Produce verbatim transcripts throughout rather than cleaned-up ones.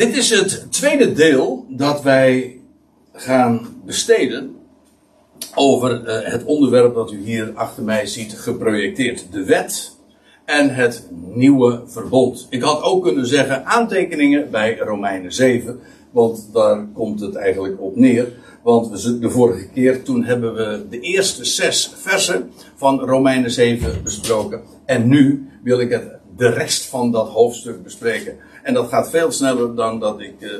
Dit is het tweede deel dat wij gaan besteden over uh, het onderwerp dat u hier achter mij ziet geprojecteerd. De wet en het nieuwe verbond. Ik had ook kunnen zeggen aantekeningen bij Romeinen zeven, want daar komt het eigenlijk op neer. Want we de vorige keer, toen hebben we de eerste zes versen van Romeinen zeven besproken. En nu wil ik het, de rest van dat hoofdstuk bespreken. En dat gaat veel sneller dan dat ik eh,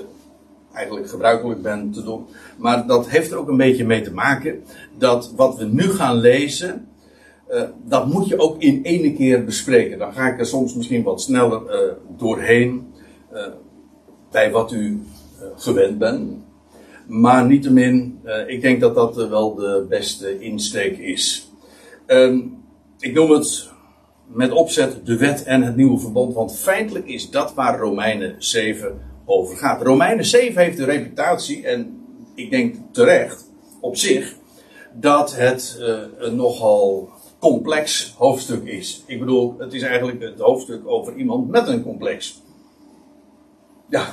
eigenlijk gebruikelijk ben te doen. Maar dat heeft er ook een beetje mee te maken. Dat wat we nu gaan lezen, eh, dat moet je ook in één keer bespreken. Dan ga ik er soms misschien wat sneller eh, doorheen. Eh, bij wat u eh, gewend bent. Maar niettemin, eh, ik denk dat dat eh, wel de beste insteek is. Eh, ik noem het met opzet de wet en het nieuwe verbond, want feitelijk is dat waar Romeinen zeven over gaat. Romeinen zeven heeft de reputatie, en ik denk terecht op zich, dat het uh, een nogal complex hoofdstuk is. Ik bedoel, het is eigenlijk het hoofdstuk over iemand met een complex. Ja,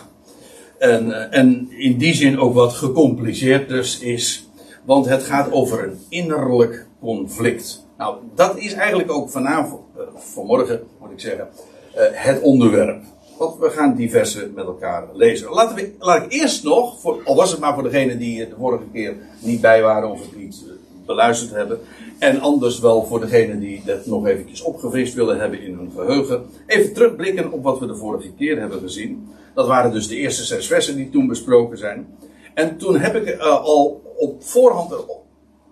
en, uh, en in die zin ook wat gecompliceerd dus is, want het gaat over een innerlijk conflict. Nou, dat is eigenlijk ook vanavond, uh, vanmorgen moet ik zeggen, uh, het onderwerp. Want we gaan die versen met elkaar lezen. Laten we, laat ik eerst nog, voor, al was het maar voor degenen die de vorige keer niet bij waren of het niet uh, beluisterd hebben. En anders wel voor degenen die dat nog eventjes opgefrist willen hebben in hun geheugen. Even terugblikken op wat we de vorige keer hebben gezien. Dat waren dus de eerste zes versen die toen besproken zijn. En toen heb ik uh, al op voorhand erop.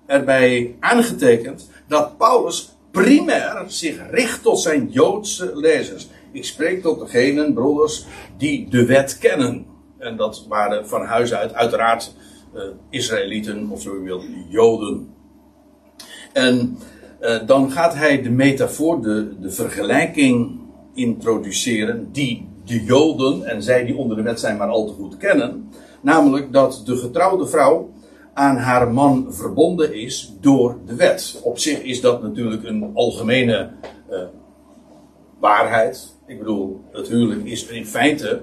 erbij aangetekend dat Paulus primair zich richt tot zijn Joodse lezers. Ik spreek tot degenen, broeders, die de wet kennen. En dat waren van huis uit uiteraard uh, Israëlieten, of zo u wilt, Joden. En uh, dan gaat hij de metafoor, de, de vergelijking introduceren die de Joden en zij die onder de wet zijn maar al te goed kennen. Namelijk dat de getrouwde vrouw aan haar man verbonden is door de wet. Op zich is dat natuurlijk een algemene uh, waarheid. Ik bedoel, het huwelijk is in feite,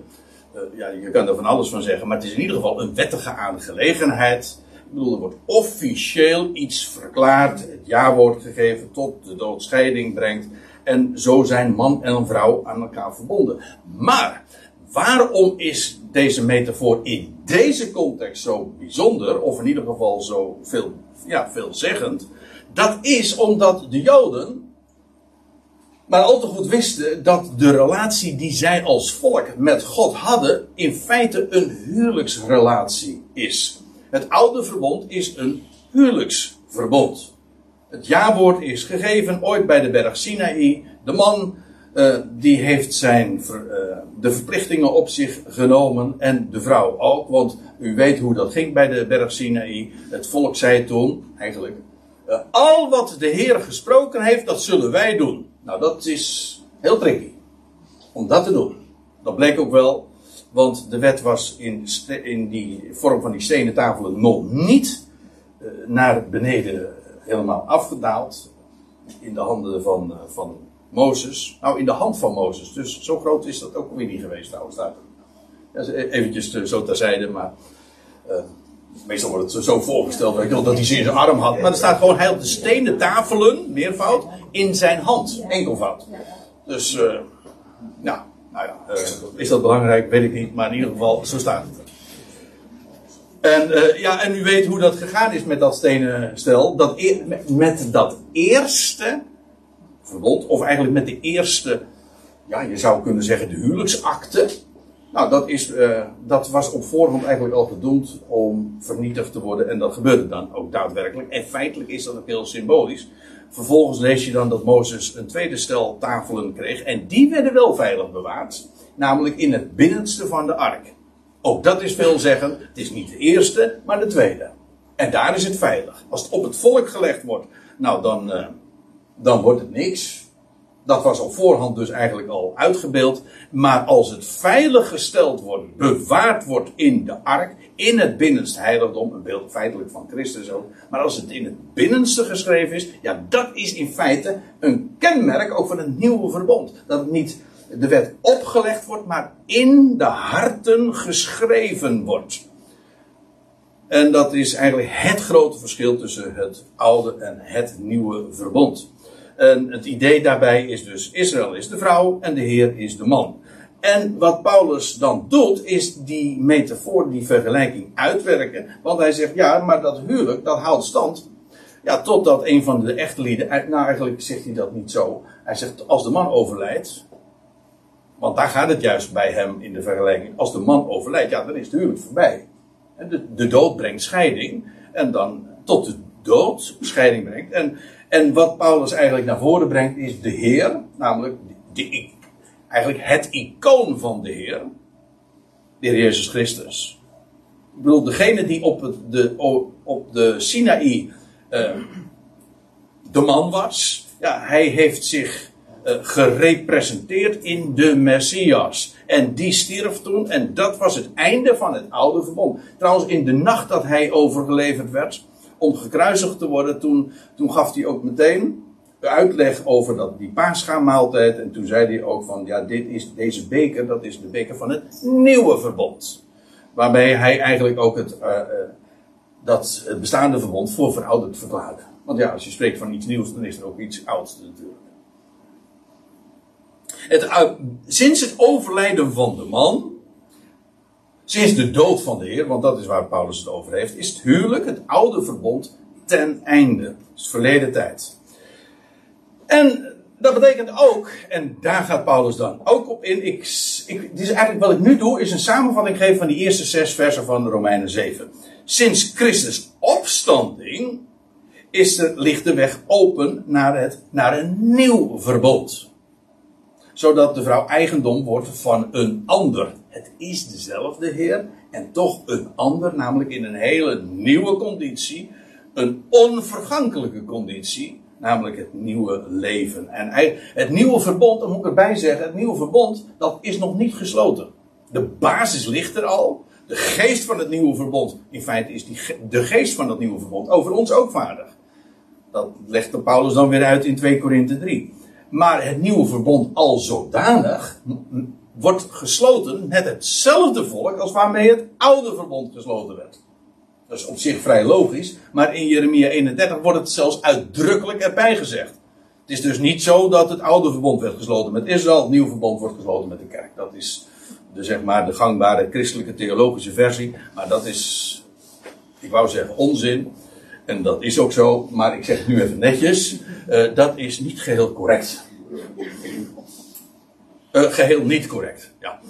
uh, ja, je kan er van alles van zeggen, maar het is in ieder geval een wettige aangelegenheid. Ik bedoel, er wordt officieel iets verklaard, het ja-woord gegeven, tot de dood scheiding brengt. En zo zijn man en vrouw aan elkaar verbonden. Maar waarom is deze metafoor in deze context zo bijzonder, of in ieder geval zo veel, ja, veelzeggend? Dat is omdat de Joden maar al te goed wisten dat de relatie die zij als volk met God hadden in feite een huwelijksrelatie is. Het oude verbond is een huwelijksverbond. Het ja-woord is gegeven ooit bij de berg Sinaï. De man Uh, die heeft zijn ver, uh, de verplichtingen op zich genomen en de vrouw ook, want u weet hoe dat ging bij de berg Sinaï. Het volk zei toen eigenlijk, uh, al wat de Heer gesproken heeft, dat zullen wij doen. Nou, dat is heel tricky om dat te doen. Dat bleek ook wel, want de wet was in, in die vorm van die stenen tafelen nog niet uh, naar beneden helemaal afgedaald in de handen van, uh, van Mozes, nou in de hand van Mozes, dus zo groot is dat ook weer niet geweest trouwens. Ja, eventjes te, zo terzijde, maar uh, meestal wordt het zo voorgesteld dat, ik dacht, dat hij ze in zijn arm had. Maar er staat gewoon, hij had de stenen tafelen, meervoud, in zijn hand, enkelvoud. Dus, uh, nou, nou ja, uh, is dat belangrijk, weet ik niet, maar in ieder geval, zo staat het. En, uh, ja, en u weet hoe dat gegaan is met dat stenen stel, dat e- met dat eerste verbond, of eigenlijk met de eerste, ja, je zou kunnen zeggen de huwelijksakte. Nou, dat, is, uh, dat was op voorhand eigenlijk al gedoemd om vernietigd te worden. En dat gebeurde dan ook daadwerkelijk. En feitelijk is dat ook heel symbolisch. Vervolgens lees je dan dat Mozes een tweede stel tafelen kreeg. En die werden wel veilig bewaard. Namelijk in het binnenste van de ark. Ook dat is veelzeggend. Het is niet de eerste, maar de tweede. En daar is het veilig. Als het op het volk gelegd wordt, nou dan... Uh, Dan wordt het niks. Dat was op voorhand dus eigenlijk al uitgebeeld. Maar als het veilig gesteld wordt, bewaard wordt in de ark, in het binnenste heiligdom, een beeld feitelijk van Christus ook. Maar als het in het binnenste geschreven is, ja, dat is in feite een kenmerk ook van het nieuwe verbond. Dat het niet de wet opgelegd wordt, maar in de harten geschreven wordt. En dat is eigenlijk het grote verschil tussen het oude en het nieuwe verbond. En het idee daarbij is dus, Israël is de vrouw en de Heer is de man. En wat Paulus dan doet, is die metafoor, die vergelijking uitwerken. Want hij zegt, ja, maar dat huwelijk, dat houdt stand. Ja, totdat een van de echtelieden, nou eigenlijk zegt hij dat niet zo. Hij zegt, als de man overlijdt, want daar gaat het juist bij hem in de vergelijking. Als de man overlijdt, ja, dan is het huwelijk voorbij. De, de dood brengt scheiding. En dan tot de dood scheiding brengt. En, en wat Paulus eigenlijk naar voren brengt, is de Heer, namelijk de ik. Eigenlijk het icoon van de Heer. De Heer Jezus Christus. Ik bedoel, degene die op, het, de, op de Sinaï uh, de man was. Ja, hij heeft zich uh, gerepresenteerd in de Messias. En die stierf toen. En dat was het einde van het oude verbond. Trouwens, in de nacht dat hij overgeleverd werd om gekruisigd te worden. Toen, toen gaf hij ook meteen de uitleg over dat, die paascha-maaltijd. En toen zei hij ook van, ja, dit is deze beker, dat is de beker van het nieuwe verbond. Waarbij hij eigenlijk ook het, uh, uh, dat het bestaande verbond voor verouderd verklaarde. Want ja, als je spreekt van iets nieuws, dan is er ook iets ouds natuurlijk. Het, uh, sinds het overlijden van de man, sinds de dood van de Heer, want dat is waar Paulus het over heeft, is het huwelijk, het oude verbond, ten einde. Het is verleden tijd. En dat betekent ook, en daar gaat Paulus dan ook op in, ik, ik, dit is eigenlijk wat ik nu doe, is een samenvatting geven van die eerste zes versen van Romeinen zeven. Sinds Christus' opstanding is de, ligt de weg open naar, het, naar een nieuw verbond. Zodat de vrouw eigendom wordt van een ander. Het is dezelfde Heer en toch een ander, namelijk in een hele nieuwe conditie, een onvergankelijke conditie. Namelijk het nieuwe leven. En het nieuwe verbond, dat moet ik erbij zeggen. Het nieuwe verbond, dat is nog niet gesloten. De basis ligt er al. De geest van het nieuwe verbond. In feite is die ge- de geest van dat nieuwe verbond over ons ook vaardig. Dat legt de Paulus dan weer uit in twee Korinthe drie. Maar het nieuwe verbond al zodanig m- m- wordt gesloten met hetzelfde volk als waarmee het oude verbond gesloten werd. Dat is op zich vrij logisch, maar in Jeremia eenendertig wordt het zelfs uitdrukkelijk erbij gezegd. Het is dus niet zo dat het oude verbond werd gesloten met Israël, het nieuwe verbond wordt gesloten met de kerk. Dat is de, zeg maar, de gangbare christelijke theologische versie, maar dat is, ik wou zeggen, onzin. En dat is ook zo, maar ik zeg het nu even netjes, uh, dat is niet geheel correct. Uh, geheel niet correct, ja.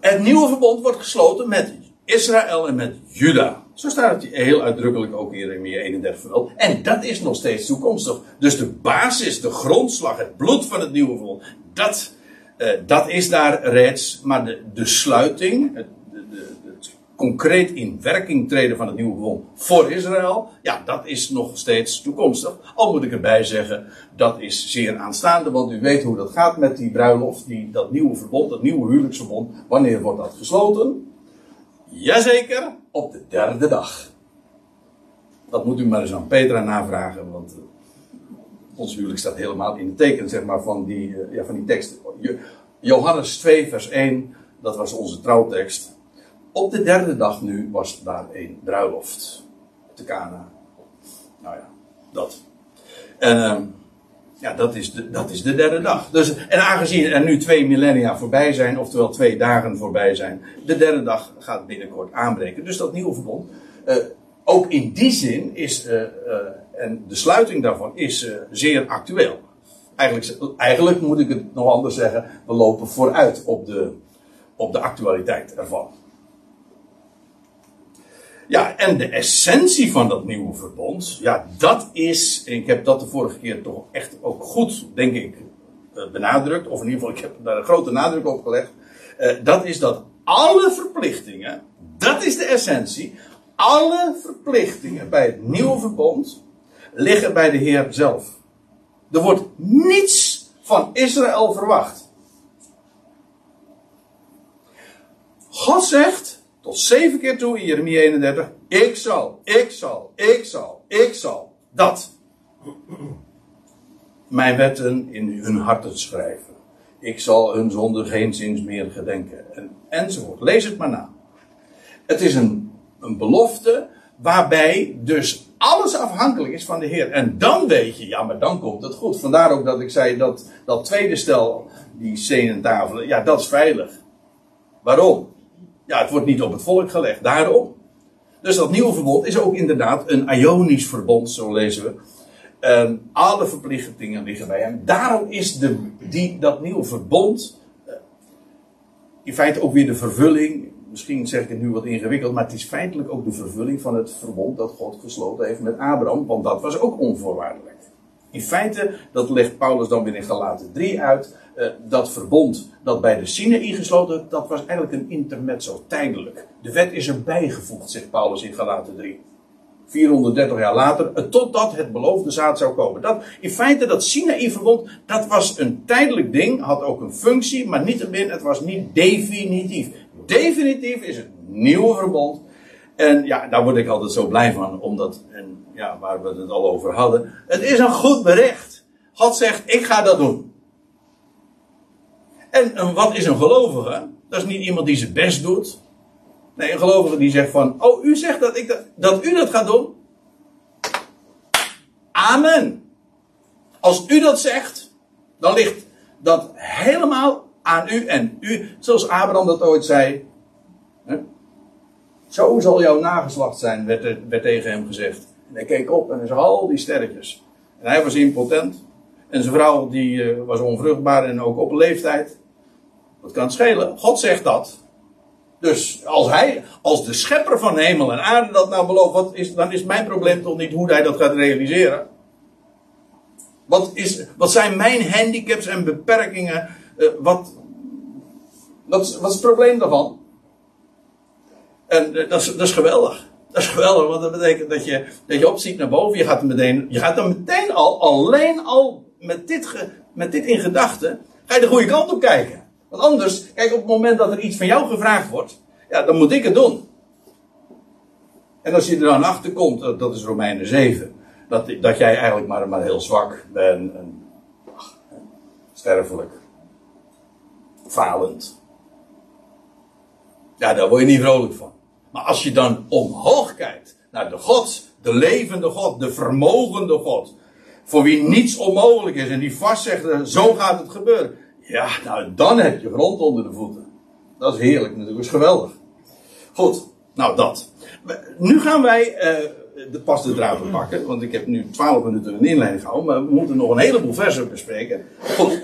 Het nieuwe verbond wordt gesloten met Israël en met Juda. Zo staat het heel uitdrukkelijk ook hier in Jeremia eenendertig vermeld. En dat is nog steeds toekomstig. Dus de basis, de grondslag, het bloed van het nieuwe verbond, dat, eh, dat is daar reeds. Maar de, de sluiting, het, de, de, het concreet in werking treden van het nieuwe verbond voor Israël, ja, dat is nog steeds toekomstig. Al moet ik erbij zeggen, dat is zeer aanstaande, want u weet hoe dat gaat met die bruiloft, die, dat nieuwe verbond, dat nieuwe huwelijksverbond. Wanneer wordt dat gesloten? Jazeker, op de derde dag. Dat moet u maar eens aan Petra navragen, want uh, ons huwelijk staat helemaal in het teken, zeg maar, van die, uh, ja, van die tekst. Johannes twee vers één, dat was onze trouwtekst. Op de derde dag nu was daar een bruiloft. Te Kana. Nou ja, dat. Uh, ja, dat is, de, dat is de derde dag. Dus, en aangezien er nu twee millennia voorbij zijn, oftewel twee dagen voorbij zijn, de derde dag gaat binnenkort aanbreken. Dus dat nieuwe verbond, uh, ook in die zin is, uh, uh, en de sluiting daarvan is uh, zeer actueel. Eigenlijk, eigenlijk moet ik het nog anders zeggen, we lopen vooruit op de, op de actualiteit ervan. Ja, en de essentie van dat nieuwe verbond, ja, dat is, en ik heb dat de vorige keer toch echt ook goed, denk ik, benadrukt, of in ieder geval, ik heb daar een grote nadruk op gelegd, eh, dat is dat alle verplichtingen, dat is de essentie, alle verplichtingen bij het nieuwe verbond liggen bij de Heer zelf. Er wordt niets van Israël verwacht. God zegt, tot zeven keer toe in Jeremia eenendertig. Ik zal, ik zal, ik zal, ik zal. Dat. mijn wetten in hun harten schrijven. Ik zal hun zonde geenszins meer gedenken. En, enzovoort. Lees het maar na. Het is een, een belofte waarbij dus alles afhankelijk is van de Heer. En dan weet je, ja, maar dan komt het goed. Vandaar ook dat ik zei dat dat tweede stel, die stenen tafelen, ja, dat is veilig. Waarom? Ja, het wordt niet op het volk gelegd. Daarom. Dus dat nieuwe verbond is ook inderdaad een Aionisch verbond, zo lezen we. En alle verplichtingen liggen bij hem. Daarom is de, die, dat nieuwe verbond in feite ook weer de vervulling. Misschien zeg ik het nu wat ingewikkeld, maar het is feitelijk ook de vervulling van het verbond dat God gesloten heeft met Abraham. Want dat was ook onvoorwaardelijk. In feite, dat legt Paulus dan weer in Galaten drie uit. Uh, dat verbond dat bij de Sinaï gesloten, dat was eigenlijk een intermezzo, tijdelijk. De wet is erbij gevoegd, zegt Paulus in Galaten drie. vierhonderddertig jaar later, uh, totdat het beloofde zaad zou komen. Dat, in feite, dat Sinaï-verbond, dat was een tijdelijk ding, had ook een functie, maar niettemin, het was niet definitief. Definitief is het nieuwe verbond. En ja, daar word ik altijd zo blij van, omdat, en ja, waar we het al over hadden, het is een goed bericht. God zegt, ik ga dat doen. En, en wat is een gelovige? Dat is niet iemand die zijn best doet. Nee, een gelovige die zegt van, oh, u zegt dat, ik dat, dat u dat gaat doen. Amen. Als u dat zegt, dan ligt dat helemaal aan u en u. Zoals Abraham dat ooit zei. Hè? Zo zal jouw nageslacht zijn, werd, werd tegen hem gezegd. En hij keek op en hij zag al die sterretjes. En hij was impotent. En zijn vrouw die uh, was onvruchtbaar en ook op leeftijd. Dat kan schelen. God zegt dat. Dus als hij, als de schepper van hemel en aarde dat nou belooft, wat is, dan is mijn probleem toch niet hoe hij dat gaat realiseren. Wat, is, wat zijn mijn handicaps en beperkingen? Uh, wat, wat, wat is het probleem daarvan? En uh, dat, is, dat is geweldig. Dat is geweldig, want dat betekent dat je, dat je opziet naar boven. Je gaat, meteen, je gaat dan meteen al, alleen al met dit, ge, met dit in gedachten, ga je de goede kant op kijken. Want anders, kijk, op het moment dat er iets van jou gevraagd wordt, ja, dan moet ik het doen. En als je er dan achter komt, dat, dat is Romeinen zeven, dat, dat jij eigenlijk maar, maar heel zwak bent, en, ach, sterfelijk, falend. Ja, daar word je niet vrolijk van. Maar als je dan omhoog kijkt naar de God, de levende God, de vermogende God, voor wie niets onmogelijk is en die vast zegt, zo gaat het gebeuren. Ja, nou dan heb je grond onder de voeten. Dat is heerlijk natuurlijk, dat is geweldig. Goed, nou dat. Nu gaan wij eh, de pas de draad pakken, want ik heb nu twaalf minuten een inleiding gehouden, maar we moeten nog een heleboel versen bespreken. Goed.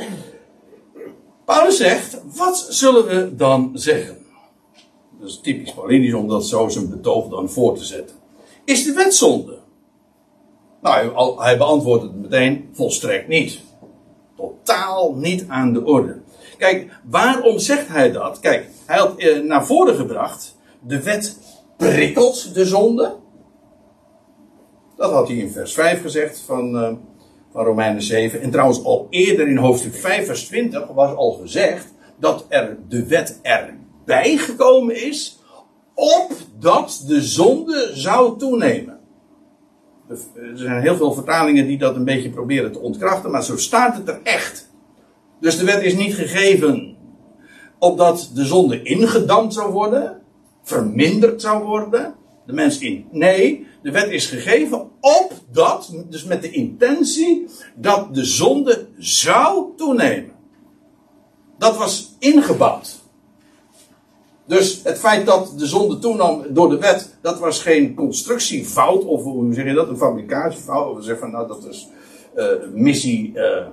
Paulus zegt, wat zullen we dan zeggen? Dat is typisch Paulinisch om dat zo zijn betoog dan voor te zetten. Is de wet zonde? Nou, hij beantwoordt het meteen, volstrekt niet. Totaal niet aan de orde. Kijk, waarom zegt hij dat? Kijk, hij had eh, naar voren gebracht, de wet prikkelt de zonde. Dat had hij in vers vijf gezegd van, uh, van Romeinen zeven. En trouwens al eerder in hoofdstuk vijf vers twintig was al gezegd dat er de wet er bijgekomen is, opdat de zonde zou toenemen. Er zijn heel veel vertalingen die dat een beetje proberen te ontkrachten, maar zo staat het er echt. Dus de wet is niet gegeven opdat de zonde ingedampt zou worden, verminderd zou worden, de mens in. Nee, de wet is gegeven opdat, dus met de intentie, dat de zonde zou toenemen. Dat was ingebouwd. Dus het feit dat de zonde toenam door de wet, dat was geen constructiefout, of hoe zeg je dat, een fabricatiefout, of we zeggen van nou dat is uh, missie uh,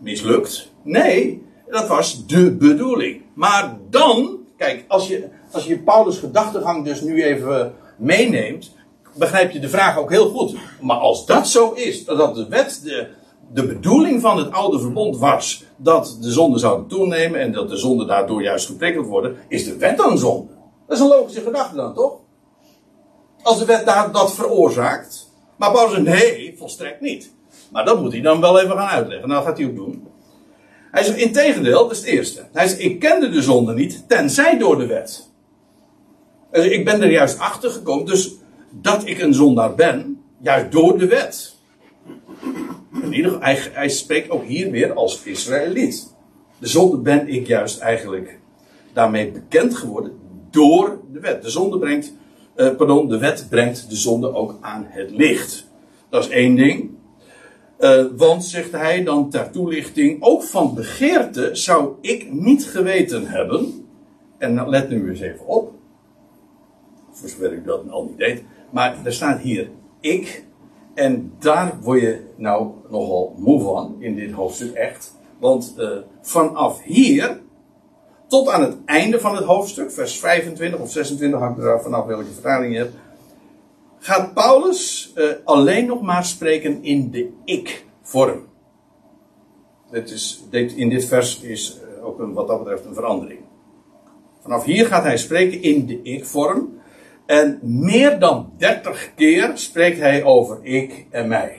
mislukt. Nee, dat was de bedoeling. Maar dan, kijk, als je, als je Paulus' gedachtegang dus nu even meeneemt, begrijp je de vraag ook heel goed. Maar als dat zo is, dat de wet de, de bedoeling van het oude verbond was, dat de zonden zouden toenemen en dat de zonden daardoor juist geprikkeld worden, is de wet dan zonde? Dat is een logische gedachte dan, toch? Als de wet daar dat veroorzaakt. Maar Paulus zegt, nee, volstrekt niet. Maar dat moet hij dan wel even gaan uitleggen. Nou, dat gaat hij ook doen. Hij zegt, integendeel, dat is het eerste. Hij zegt, ik kende de zonde niet, tenzij door de wet. Hij zegt, ik ben er juist achter gekomen, dus dat ik een zondaar ben, juist door de wet. Hij, hij spreekt ook hier weer als Israëliet. De zonde ben ik juist eigenlijk daarmee bekend geworden door de wet. De zonde brengt, uh, pardon, de wet brengt de zonde ook aan het licht. Dat is één ding. Uh, want, zegt hij dan ter toelichting, ook van begeerte zou ik niet geweten hebben. En nou, let nu eens even op. Voor zover ik dat al niet deed. Maar er staat hier ik. En daar word je nou nogal moe van in dit hoofdstuk echt. Want uh, vanaf hier tot aan het einde van het hoofdstuk, vers vijfentwintig of zesentwintig, hangt er vanaf welke vertaling je hebt, gaat Paulus uh, alleen nog maar spreken in de ik-vorm. Dit is, dit, in dit vers is uh, ook een, wat dat betreft een verandering. Vanaf hier gaat hij spreken in de ik-vorm. En meer dan dertig keer spreekt hij over ik en mij.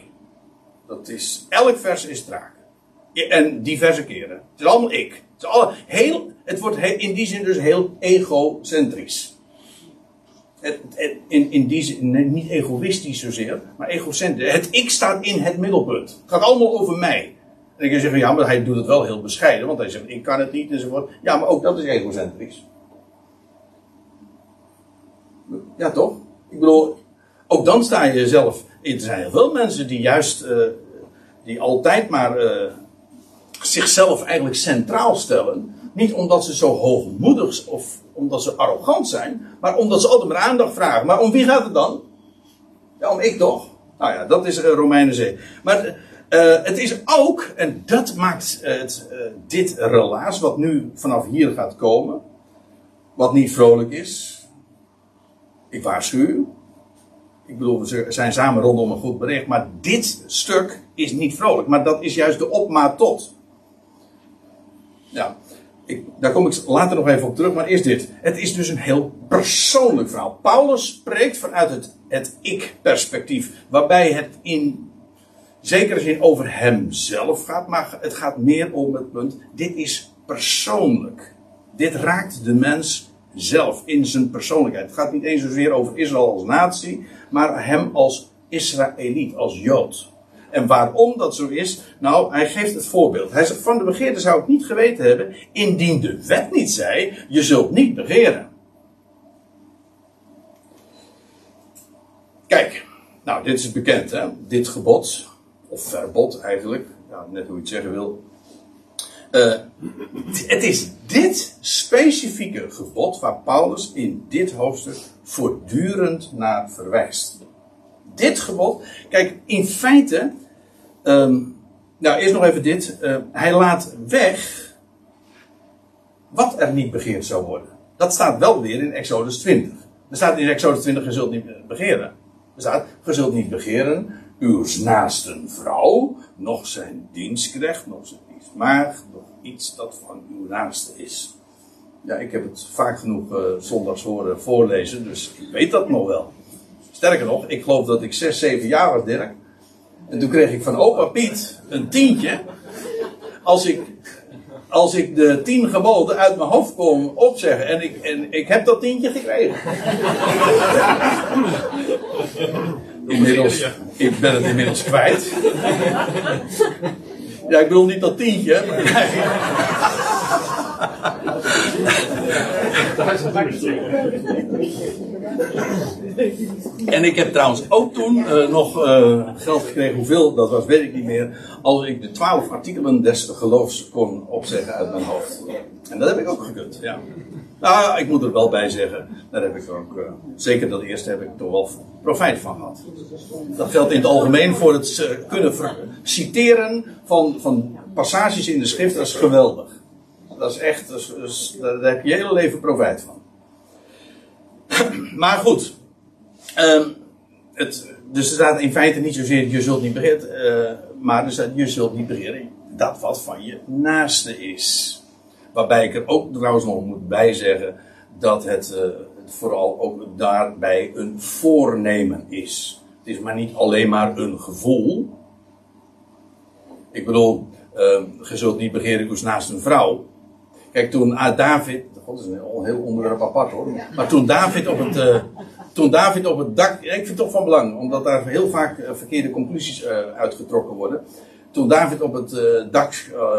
Dat is, elk vers is traag. En diverse keren. Het is allemaal ik. Het, is allemaal heel, het wordt in die zin dus heel egocentrisch. Het, het, in, in die zin, niet egoïstisch zozeer, maar egocentrisch. Het ik staat in het middelpunt. Het gaat allemaal over mij. En ik kan zeggen, ja, maar hij doet het wel heel bescheiden. Want hij zegt, ik kan het niet enzovoort. Ja, maar ook dat is egocentrisch. Ja, toch? Ik bedoel, ook dan sta je zelf. Er zijn heel veel mensen die juist, uh, die altijd maar uh, zichzelf eigenlijk centraal stellen. Niet omdat ze zo hoogmoedig of omdat ze arrogant zijn, maar omdat ze altijd maar aandacht vragen. Maar om wie gaat het dan? Ja, om ik toch? Nou ja, dat is uh, Romeinen zeven. Maar uh, het is ook, en dat maakt het, uh, dit relaas wat nu vanaf hier gaat komen, wat niet vrolijk is. Ik waarschuw. Ik bedoel, we zijn samen rondom een goed bericht. Maar dit stuk is niet vrolijk. Maar dat is juist de opmaat tot. Ja, ik, daar kom ik later nog even op terug. Maar eerst dit. Het is dus een heel persoonlijk verhaal. Paulus spreekt vanuit het, het ik-perspectief. Waarbij het in zekere zin over hemzelf gaat. Maar het gaat meer om het punt. Dit is persoonlijk. Dit raakt de mens zelf, in zijn persoonlijkheid. Het gaat niet eens zozeer over Israël als natie, maar hem als Israëliet, als Jood. En waarom dat zo is? Nou, hij geeft het voorbeeld. Hij zegt, van de begeerte zou ik niet geweten hebben, indien de wet niet zei, je zult niet begeren. Kijk, nou, dit is bekend, hè? Dit gebod, of verbod eigenlijk, ja, net hoe je het zeggen wil. Uh, het is dit specifieke gebod waar Paulus in dit hoofdstuk voortdurend naar verwijst. Dit gebod, kijk, in feite, um, nou eerst nog even dit, uh, hij laat weg wat er niet begeerd zou worden. Dat staat wel weer in Exodus twintig. Er staat in Exodus twintig, je zult niet begeren. Er staat, je zult niet begeren, uw naasten vrouw, nog zijn dienstknecht, nog zijn maagd, nog iets dat van uw naaste is. Ja, ik heb het vaak genoeg uh, zondags horen voorlezen, dus ik weet dat nog wel. Sterker nog, ik geloof dat ik zes, zeven jaar was, Dirk. En toen kreeg ik van opa Piet een tientje. Als ik, als ik de tien geboden uit mijn hoofd kon opzeggen. En ik, en ik heb dat tientje gekregen. Inmiddels, ik ben het inmiddels kwijt. Ja, ik bedoel niet dat tientje, maar... En ik heb trouwens ook toen uh, nog uh, geld gekregen, hoeveel dat was, weet ik niet meer, als ik de twaalf artikelen des geloofs kon opzeggen uit mijn hoofd. En dat heb ik ook gekund, ja. Nou, ik moet er wel bij zeggen, daar heb ik ook, uh, zeker dat eerste heb ik toch wel profijt van gehad. Dat geldt in het algemeen voor het uh, kunnen citeren van, van passages in de schrift, dat is geweldig. Dat is echt, dat is, dat is, daar heb je je hele leven profijt van. Maar goed, um, het, dus er staat in feite niet zozeer je zult niet begeren, uh, maar er staat je zult niet begeren dat wat van je naaste is. Waarbij ik er ook trouwens nog moet bij zeggen dat het uh, vooral ook daarbij een voornemen is. Het is maar niet alleen maar een gevoel. Ik bedoel, uh, je zult niet begeren uw naaste vrouw. Kijk, toen David, God, dat is een heel onderwerp apart hoor. Ja. Maar toen David op het, uh, toen David op het dak... Ik vind het toch van belang, omdat daar heel vaak verkeerde conclusies uitgetrokken worden. Toen David op het dak uh,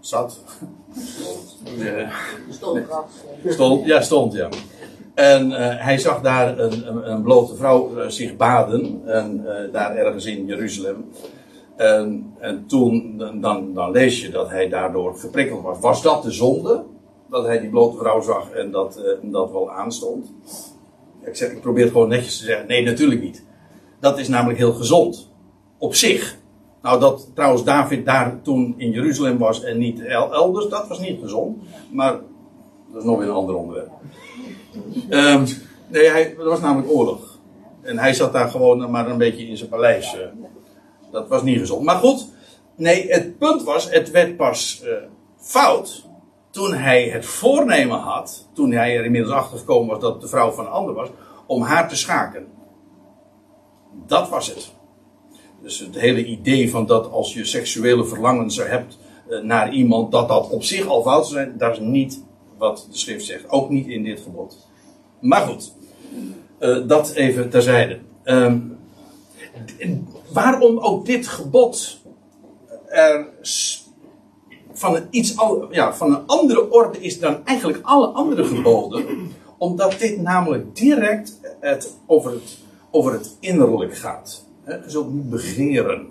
zat... Stond. Stond, ja, stond, ja. En uh, hij zag daar een, een, een blote vrouw uh, zich baden. En, uh, daar ergens in Jeruzalem. En, en toen, dan, dan lees je dat hij daardoor geprikkeld was. Was dat de zonde? Dat hij die blote vrouw zag en dat, uh, dat wel aanstond? Ik, zeg, ik probeer het gewoon netjes te zeggen. Nee, natuurlijk niet. Dat is namelijk heel gezond. Op zich. Nou, dat trouwens David daar toen in Jeruzalem was en niet elders, dat was niet gezond. Maar dat is nog weer een ander onderwerp. Um, nee, hij, dat was namelijk oorlog. En hij zat daar gewoon maar een beetje in zijn paleis. Uh, dat was niet gezond. Maar goed, nee, het punt was, het werd pas uh, fout toen hij het voornemen had, toen hij er inmiddels achter gekomen was dat de vrouw van een ander was, om haar te schaken. Dat was het. Dus het hele idee van dat als je seksuele verlangens hebt naar iemand, dat dat op zich al fout zou zijn, dat is niet wat de schrift zegt. Ook niet in dit verbod. Maar goed, uh, dat even terzijde. Um, waarom ook dit gebod er van een, iets al, ja, van een andere orde is dan eigenlijk alle andere geboden? Omdat dit namelijk direct het, over, het, over het innerlijk gaat. He, je zult niet begeren.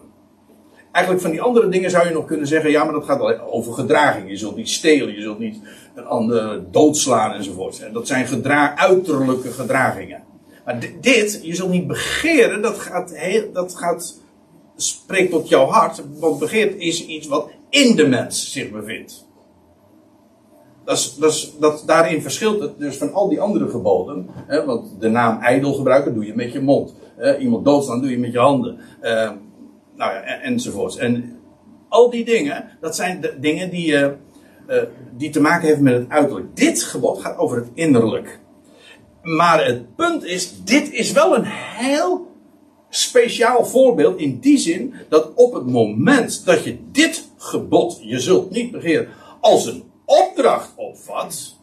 Eigenlijk van die andere dingen zou je nog kunnen zeggen... ja, maar dat gaat wel over gedraging. Je zult niet stelen, je zult niet een ander doodslaan enzovoort. En dat zijn gedra- uiterlijke gedragingen. Maar d- dit, je zult niet begeren... dat gaat, heel, dat gaat spreekt tot jouw hart. Want begeert is iets wat in de mens zich bevindt. Dat is, dat is, dat, daarin verschilt het dus van al die andere geboden. He, want de naam ijdel gebruiken doe je met je mond... Uh, iemand doodslaan doe je met je handen. Uh, nou ja, en, enzovoorts. En al die dingen, dat zijn de dingen die, uh, uh, die te maken hebben met het uiterlijk. Dit gebod gaat over het innerlijk. Maar het punt is, dit is wel een heel speciaal voorbeeld in die zin dat op het moment dat je dit gebod, je zult niet begeren, als een opdracht opvat,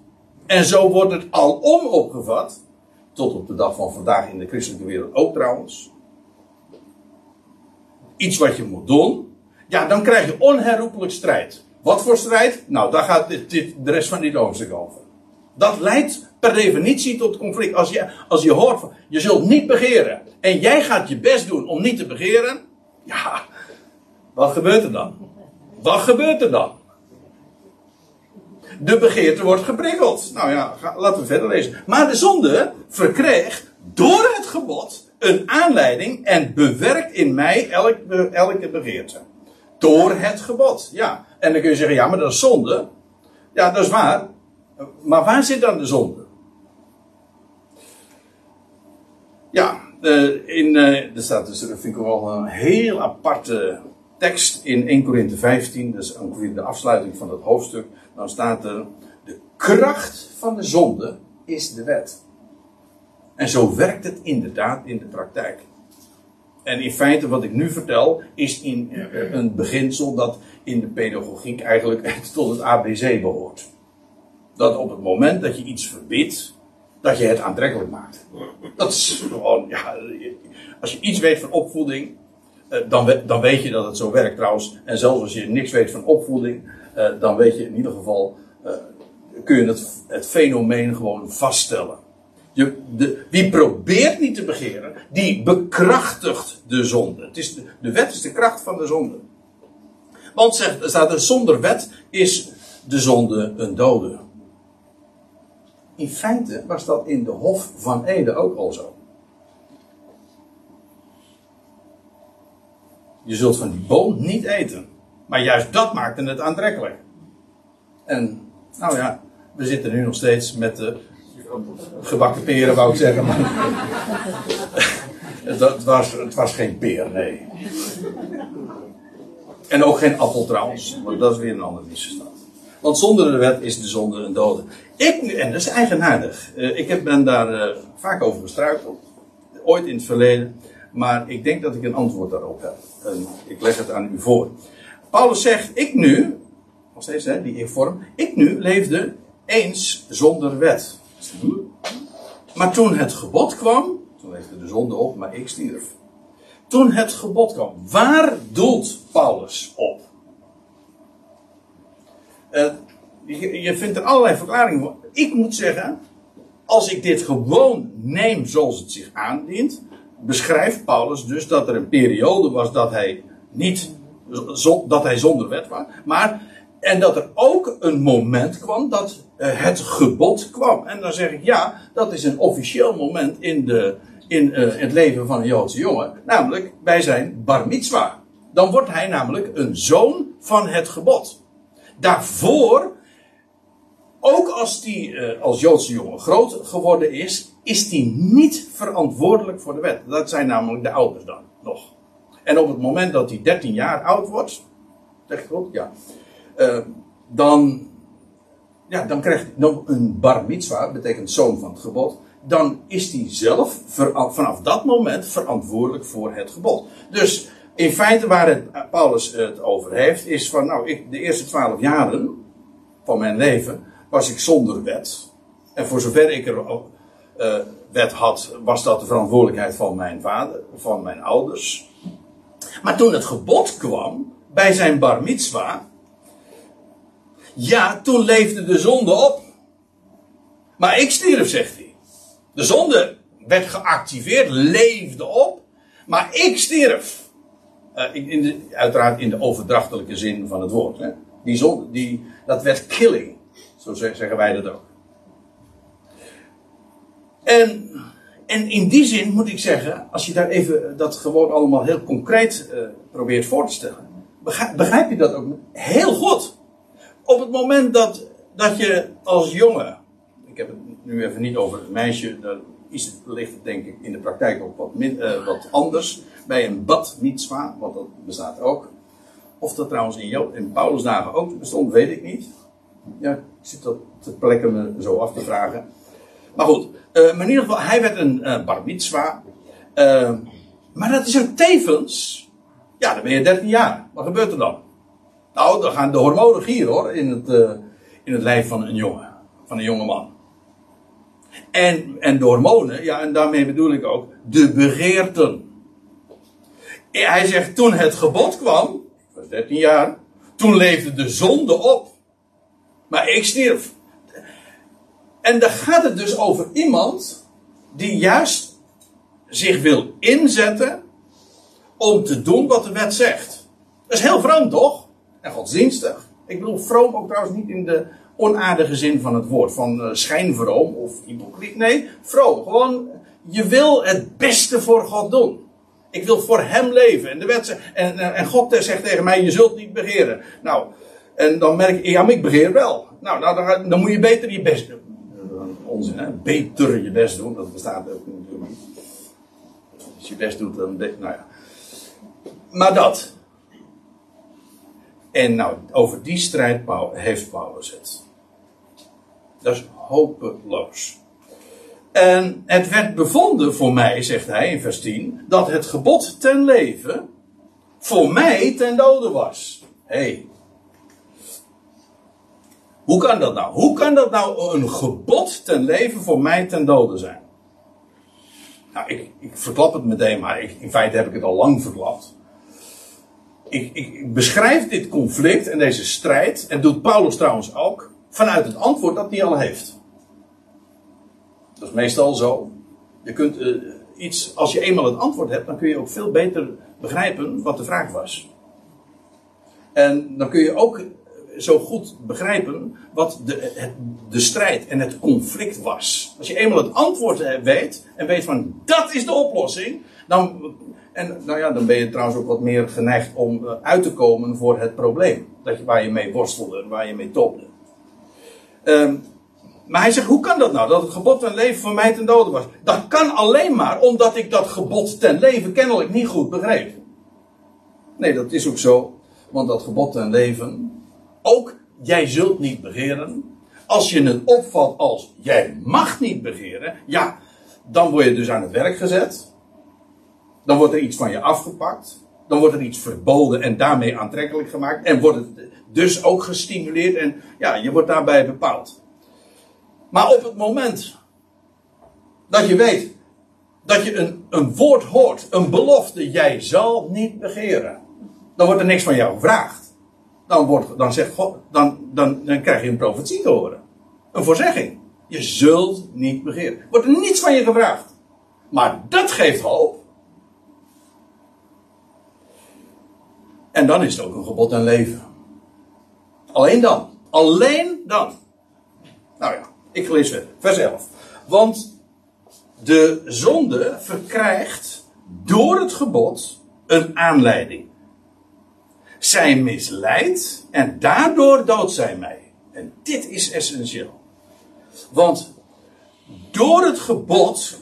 en zo wordt het alom opgevat, tot op de dag van vandaag in de christelijke wereld ook trouwens. Iets wat je moet doen. Ja, dan krijg je onherroepelijk strijd. Wat voor strijd? Nou, daar gaat dit, dit, de rest van dit hoofdstuk over. Dat leidt per definitie tot conflict. Als je, als je hoort van, je zult niet begeren. En jij gaat je best doen om niet te begeren. Ja, wat gebeurt er dan? Wat gebeurt er dan? De begeerte wordt geprikkeld. Nou ja, ga, laten we verder lezen. Maar de zonde verkreeg door het gebod een aanleiding en bewerkt in mij elk, elke begeerte. Door het gebod, ja. En dan kun je zeggen, ja, maar dat is zonde. Ja, dat is waar. Maar waar zit dan de zonde? Ja, in, er staat dus, dat vind ik wel een heel aparte... tekst in Eerste Korinthe vijftien, dat is ongeveer de afsluiting van dat hoofdstuk. Dan staat er, de kracht van de zonde is de wet. En zo werkt het inderdaad in de praktijk. En in feite wat ik nu vertel, is in een beginsel dat in de pedagogiek eigenlijk tot het A B C behoort. Dat op het moment dat je iets verbiedt, dat je het aantrekkelijk maakt. Dat is gewoon, ja, als je iets weet van opvoeding... Dan, dan weet je dat het zo werkt trouwens. En zelfs als je niks weet van opvoeding, dan weet je in ieder geval, uh, kun je het, het fenomeen gewoon vaststellen. Je, de, wie probeert niet te begeren, die bekrachtigt de zonde. Het is de, de wet is de kracht van de zonde. Want zegt, er staat er, zonder wet is de zonde een dode. In feite was dat in de Hof van Eden ook al zo. Je zult van die boom niet eten. Maar juist dat maakte het aantrekkelijk. En, nou ja, we zitten nu nog steeds met de gebakken peren, wou ik zeggen. Maar het, was, het was geen peer, nee. En ook geen appel trouwens. Want dat is weer een ander misverstand. Want zonder de wet is de zonde een dode. Ik, en dat is eigenaardig. Ik ben daar vaak over gestruikeld. Ooit in het verleden. Maar ik denk dat ik een antwoord daarop heb. En ik leg het aan u voor. Paulus zegt, ik nu, nog steeds hè, die vorm, ik nu leefde eens zonder wet. Hm? Maar toen het gebod kwam, toen leefde de zonde op, maar ik stierf. Toen het gebod kwam, waar doelt Paulus op? Uh, je, je vindt er allerlei verklaringen voor. Ik moet zeggen, als ik dit gewoon neem zoals het zich aandient, beschrijft Paulus dus dat er een periode was dat hij niet, dat hij zonder wet was, maar, en dat er ook een moment kwam dat het gebod kwam. En dan zeg ik, ja, dat is een officieel moment in, de, in uh, het leven van een Joodse jongen, namelijk bij zijn bar mitzwa. Dan wordt hij namelijk een zoon van het gebod. Daarvoor, ook als die uh, als Joodse jongen groot geworden is, is die niet verantwoordelijk voor de wet. Dat zijn namelijk de ouders dan nog. En op het moment dat hij dertien jaar oud wordt, zeg ik goed, ja, uh, dan, ja, dan krijgt hij dan een bar mitzwa, betekent zoon van het gebod. Dan is hij zelf ver, vanaf dat moment verantwoordelijk voor het gebod. Dus in feite waar het, Paulus het over heeft, is van nou, ik, de eerste twaalf jaren van mijn leven was ik zonder wet. En voor zover ik er ook uh, wet had, was dat de verantwoordelijkheid van mijn vader, van mijn ouders. Maar toen het gebod kwam, bij zijn bar mitzwa, ja, toen leefde de zonde op. Maar ik stierf, zegt hij. De zonde werd geactiveerd, leefde op, maar ik stierf. Uh, in de, uiteraard in de overdrachtelijke zin van het woord. Hè? Die zonde, die, dat werd killing. Zo zeggen wij dat ook. En, en in die zin moet ik zeggen, als je daar even dat gewoon allemaal heel concreet uh, probeert voor te stellen, begrijp, begrijp je dat ook heel goed. Op het moment dat, dat je als jongen, ik heb het nu even niet over het meisje, daar is het, ligt het denk ik in de praktijk ook wat, min, uh, wat anders, bij een bat mitzwa, want dat bestaat ook. Of dat trouwens in, jo- in Paulus dagen ook bestond, weet ik niet. Ja, ik zit dat te plekken me zo af te vragen. Maar goed, uh, maar in ieder geval, hij werd een uh, bar mitzwa. Uh, maar dat is ook tevens. Ja, dan ben je dertien jaar. Wat gebeurt er dan? Nou, dan gaan de hormonen gieren hoor. In het, uh, in het lijf van een jongen. Van een jonge man. En, en de hormonen, ja, en daarmee bedoel ik ook de begeerten. Hij zegt, toen het gebod kwam, was dertien jaar, toen leefde de zonde op. Maar ik stierf. En dan gaat het dus over iemand die juist zich wil inzetten om te doen wat de wet zegt. Dat is heel vreemd, toch? En godsdienstig. Ik bedoel, vroom ook trouwens niet in de onaardige zin van het woord. Van uh, schijnvroom of hypocriet. Nee, vroom. Gewoon, je wil het beste voor God doen. Ik wil voor hem leven. En, de wet zegt, en, en God zegt tegen mij, je zult niet begeren. Nou, en dan merk ik, ja, maar ik begeer wel. Nou, nou dan, dan moet je beter je best doen. Onzin, hè? Beter je best doen, dat bestaat ook natuurlijk niet. Als je best doet, dan... Nou ja. Maar dat. En nou, over die strijd heeft Paulus het. Dat is hopeloos. En het werd bevonden voor mij, zegt hij in vers tien, dat het gebod ten leven voor mij ten dode was. Hé. Hey. Hoe kan dat nou? Hoe kan dat nou een gebod ten leven voor mij ten dode zijn? Nou, ik, ik verklap het meteen, maar ik, in feite heb ik het al lang verklapt. Ik, ik, ik beschrijf dit conflict en deze strijd, en doet Paulus trouwens ook, vanuit het antwoord dat hij al heeft. Dat is meestal zo. Je kunt uh, iets, als je eenmaal het antwoord hebt, dan kun je ook veel beter begrijpen wat de vraag was. En dan kun je ook zo goed begrijpen wat de, het, de strijd en het conflict was. Als je eenmaal het antwoord weet, en weet van dat is de oplossing, dan, en, nou ja, dan ben je trouwens ook wat meer geneigd om uh, uit te komen voor het probleem. Dat je, waar je mee worstelde, waar je mee topte. Um, maar hij zegt, hoe kan dat nou? Dat het gebod ten leven voor mij ten dode was. Dat kan alleen maar omdat ik dat gebod ten leven kennelijk niet goed begreep. Nee, dat is ook zo. Want dat gebod ten leven... Ook, jij zult niet begeren. Als je het opvat als, jij mag niet begeren. Ja, dan word je dus aan het werk gezet. Dan wordt er iets van je afgepakt. Dan wordt er iets verboden en daarmee aantrekkelijk gemaakt. En wordt het dus ook gestimuleerd. En ja, je wordt daarbij bepaald. Maar op het moment Dat je weet, dat je een, een woord hoort, een belofte, jij zal niet begeren. Dan wordt er niks van jou gevraagd. Dan, wordt, dan, zegt God, dan, dan, dan krijg je een profetie te horen. Een voorzegging. Je zult niet begeren. Wordt er niets van je gevraagd. Maar dat geeft hoop. En dan is het ook een gebod aan leven. Alleen dan. Alleen dan. Nou ja, ik lees verder. Vers elf. Want de zonde verkrijgt door het gebod een aanleiding. Zij misleidt en daardoor doodt zij mij. En dit is essentieel. Want door het gebod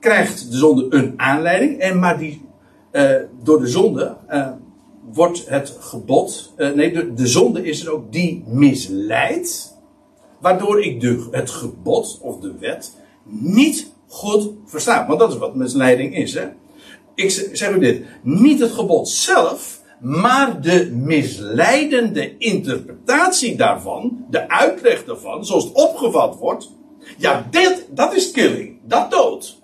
krijgt de zonde een aanleiding. En maar die, uh, door de zonde uh, wordt het gebod... Uh, nee, de, de zonde is er ook die misleidt. Waardoor ik de, het gebod of de wet niet goed versta. Want dat is wat misleiding is. Hè? Ik zeg u dit. Niet het gebod zelf... Maar de misleidende interpretatie daarvan, de uitleg daarvan, zoals het opgevat wordt, ja, dit, dat is killing, dat dood.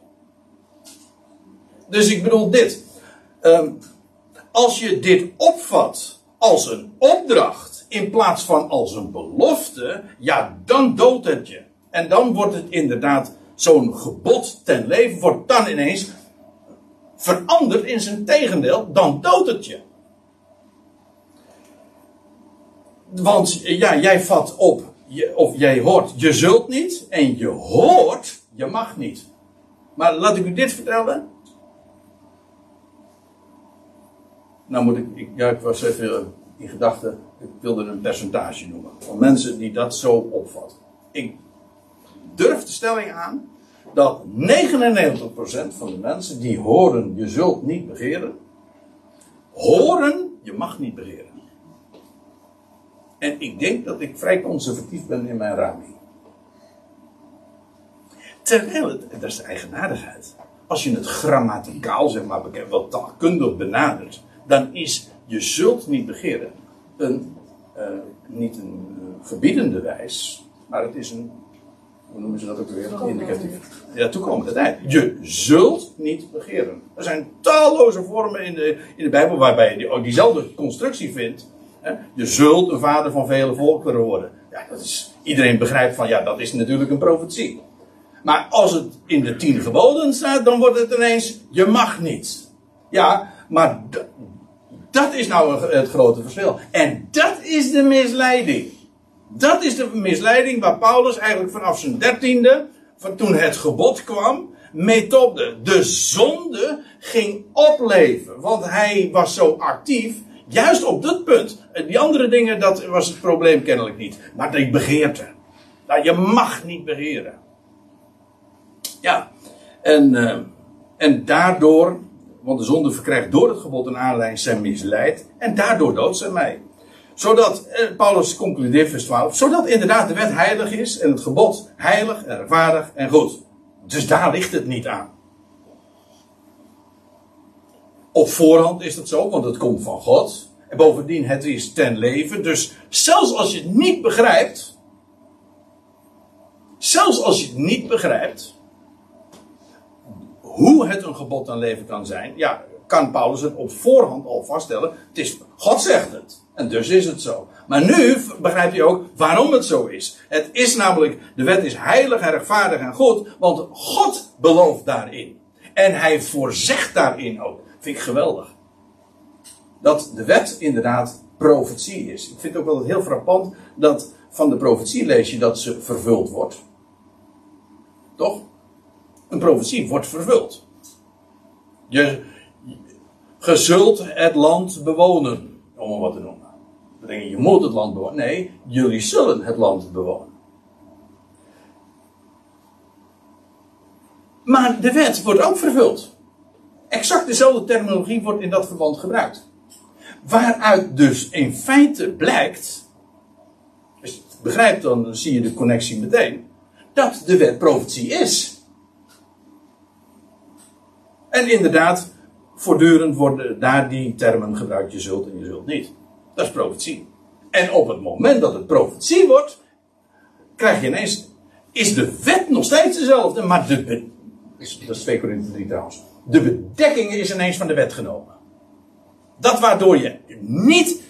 Dus ik bedoel dit. Um, als je dit opvat als een opdracht in plaats van als een belofte, ja, dan doodt het je. En dan wordt het inderdaad zo'n gebod ten leven, wordt dan ineens veranderd in zijn tegendeel, dan doodt het je. Want ja, jij vat op, je, of jij hoort, je zult niet, en je hoort, je mag niet. Maar laat ik u dit vertellen. Nou moet ik, ik ja, ik was even in gedachten, ik wilde een percentage noemen. Van mensen die dat zo opvatten. Ik durf de stelling aan, dat negenennegentig procent van de mensen die horen, je zult niet begeren, horen, je mag niet begeren. En ik denk dat ik vrij conservatief ben in mijn raming. Terwijl, het, dat is de eigenaardigheid. Als je het grammaticaal, zeg maar, wel taalkundig benadert, dan is je zult niet begeren een, uh, niet een uh, gebiedende wijs, maar het is een, hoe noemen ze dat ook weer? Indicatief. Ja, toekomende tijd. Je zult niet begeren. Er zijn talloze vormen in de, in de Bijbel waarbij je die, diezelfde constructie vindt. Je zult een vader van vele volkeren worden. Ja, dat is, iedereen begrijpt van, ja, dat is natuurlijk een profetie. Maar als het in de tien geboden staat, dan wordt het ineens, je mag niet. Ja, maar d- dat is nou het grote verschil. En dat is de misleiding. Dat is de misleiding waar Paulus eigenlijk vanaf zijn dertiende, van toen het gebod kwam, mee topde. De zonde ging opleven, want hij was zo actief. Juist op dat punt. Die andere dingen, dat was het probleem kennelijk niet. Maar die begeerte. Nou, je mag niet begeren. Ja. En, uh, en daardoor, want de zonde verkrijgt door het gebod een aanleiding, zij misleidt. En daardoor doodt zij mij. Zodat, uh, Paulus concludeert vers twaalf, zodat inderdaad de wet heilig is en het gebod heilig en rechtvaardig en goed. Dus daar ligt het niet aan. Op voorhand is dat zo, want het komt van God. En bovendien, het is ten leven. Dus zelfs als je het niet begrijpt... Zelfs als je het niet begrijpt... hoe het een gebod aan leven kan zijn... ja, kan Paulus het op voorhand al vaststellen. Het is, God zegt het. En dus is het zo. Maar nu begrijpt hij ook waarom het zo is. Het is namelijk... de wet is heilig en rechtvaardig en goed... want God belooft daarin. En hij voorzegt daarin ook. Vind ik geweldig. Dat de wet inderdaad profetie is. Ik vind ook wel heel frappant dat van de profetie lees je dat ze vervuld wordt. Toch? Een profetie wordt vervuld. Je, je zult het land bewonen. Om het wat te noemen. Dan denk je, je moet het land bewonen. Nee, jullie zullen het land bewonen. Maar de wet wordt ook vervuld. Exact dezelfde terminologie wordt in dat verband gebruikt. Waaruit dus in feite blijkt, als je het begrijpt dan zie je de connectie meteen, dat de wet profetie is. En inderdaad, voortdurend worden daar die termen gebruikt, je zult en je zult niet. Dat is profetie. En op het moment dat het profetie wordt, krijg je ineens is de wet nog steeds dezelfde, maar de... Be- dat is twee Korinthe drie trouwens. De bedekking is ineens van de wet genomen. Dat waardoor je niet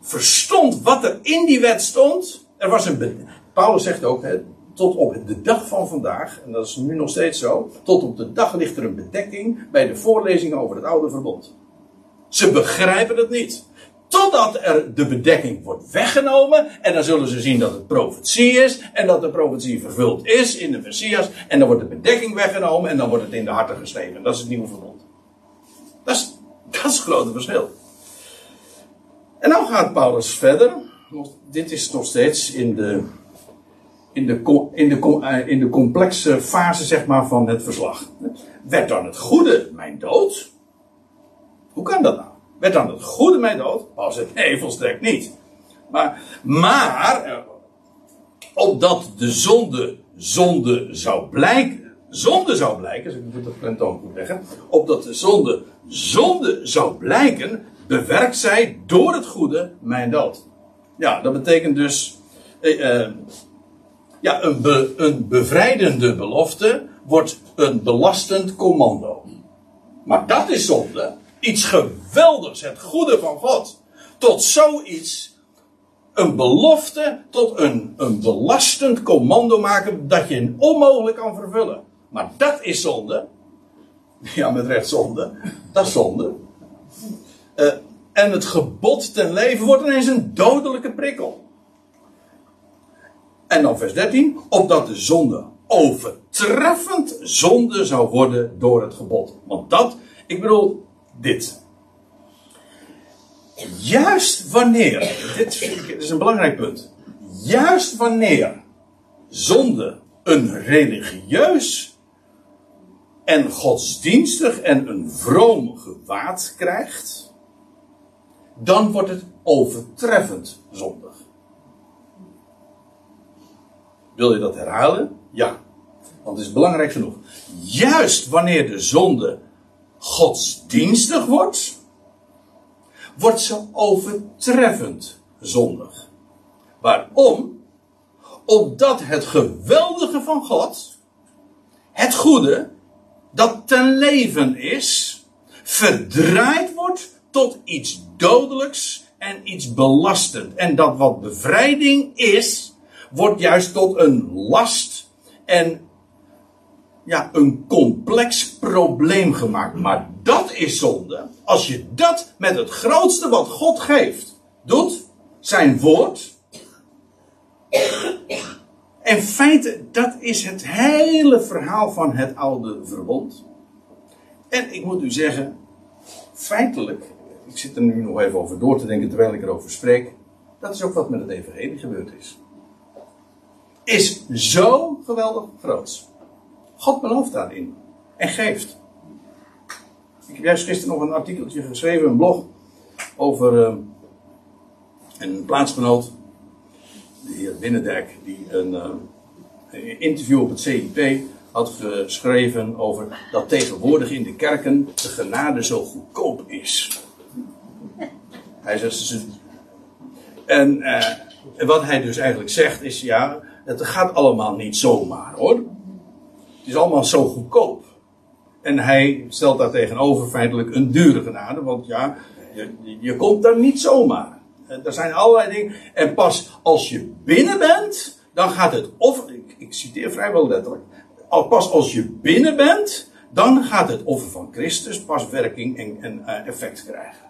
verstond wat er in die wet stond. Er was een bedekking. Paulus zegt ook, hè, tot op de dag van vandaag, en dat is nu nog steeds zo, tot op de dag ligt er een bedekking bij de voorlezingen over het oude verbond. Ze begrijpen het niet. Totdat er de bedekking wordt weggenomen. En dan zullen ze zien dat het profetie is. En dat de profetie vervuld is in de Messias. En dan wordt de bedekking weggenomen. En dan wordt het in de harten geschreven. Dat is het nieuwe verbond. Dat is, dat is het grote verschil. En nou gaat Paulus verder. Dit is nog steeds in de, in de, in de, in de complexe fase, zeg maar, van het verslag. Werd dan het goede mijn dood? Hoe kan dat nou? Werd dan het goede mij dood? Als het nee, volstrekt niet. Maar, maar opdat de zonde zonde zou blijken, zonde zou blijken, dus ik moet dat klemtoon goed leggen, opdat de zonde zonde zou blijken, bewerkt zij door het goede mijn dood. Ja, dat betekent dus, eh, eh, ja, een, be, een bevrijdende belofte wordt een belastend commando. Maar dat is zonde. Iets geweldigs, het goede van God. Tot zoiets, een belofte, tot een, een belastend commando maken dat je onmogelijk kan vervullen. Maar dat is zonde. Ja, met recht zonde. Dat is zonde. Uh, en het gebod ten leven wordt ineens een dodelijke prikkel. En dan vers dertien. Opdat de zonde overtreffend zonde zou worden door het gebod. Want dat, ik bedoel... Dit. Juist wanneer, dit vind ik, is een belangrijk punt. Juist wanneer zonde een religieus en godsdienstig en een vroom gewaad krijgt, dan wordt het overtreffend zondig. Wil je dat herhalen? Ja, want het is belangrijk genoeg. Juist wanneer de zonde godsdienstig wordt, wordt ze overtreffend zondig. Waarom? Omdat het geweldige van God, het goede, dat ten leven is, verdraaid wordt tot iets dodelijks en iets belastend. En dat wat bevrijding is, wordt juist tot een last en ja, een complex probleem gemaakt. Maar dat is zonde. Als je dat met het grootste wat God geeft doet, zijn woord. In feite, dat is het hele verhaal van het oude verbond. En ik moet u zeggen, feitelijk, ik zit er nu nog even over door te denken terwijl ik erover spreek, dat is ook wat met het evangelie gebeurd is. Is zo geweldig groot. God belooft daarin. En geeft. Ik heb juist gisteren nog een artikeltje geschreven, een blog, over uh, een plaatsgenoot, de heer Binnendijk, die een uh, interview op het C I P had geschreven over dat tegenwoordig in de kerken de genade zo goedkoop is. Hij zegt, en uh, wat hij dus eigenlijk zegt is, ja, het gaat allemaal niet zomaar hoor. Het is allemaal zo goedkoop. En hij stelt daar tegenover feitelijk een dure genade. Want ja, je, je komt daar niet zomaar. Er zijn allerlei dingen. En pas als je binnen bent, dan gaat het offer... Ik, ik citeer vrijwel letterlijk. Pas als je binnen bent, dan gaat het offer van Christus pas werking en, en uh, effect krijgen.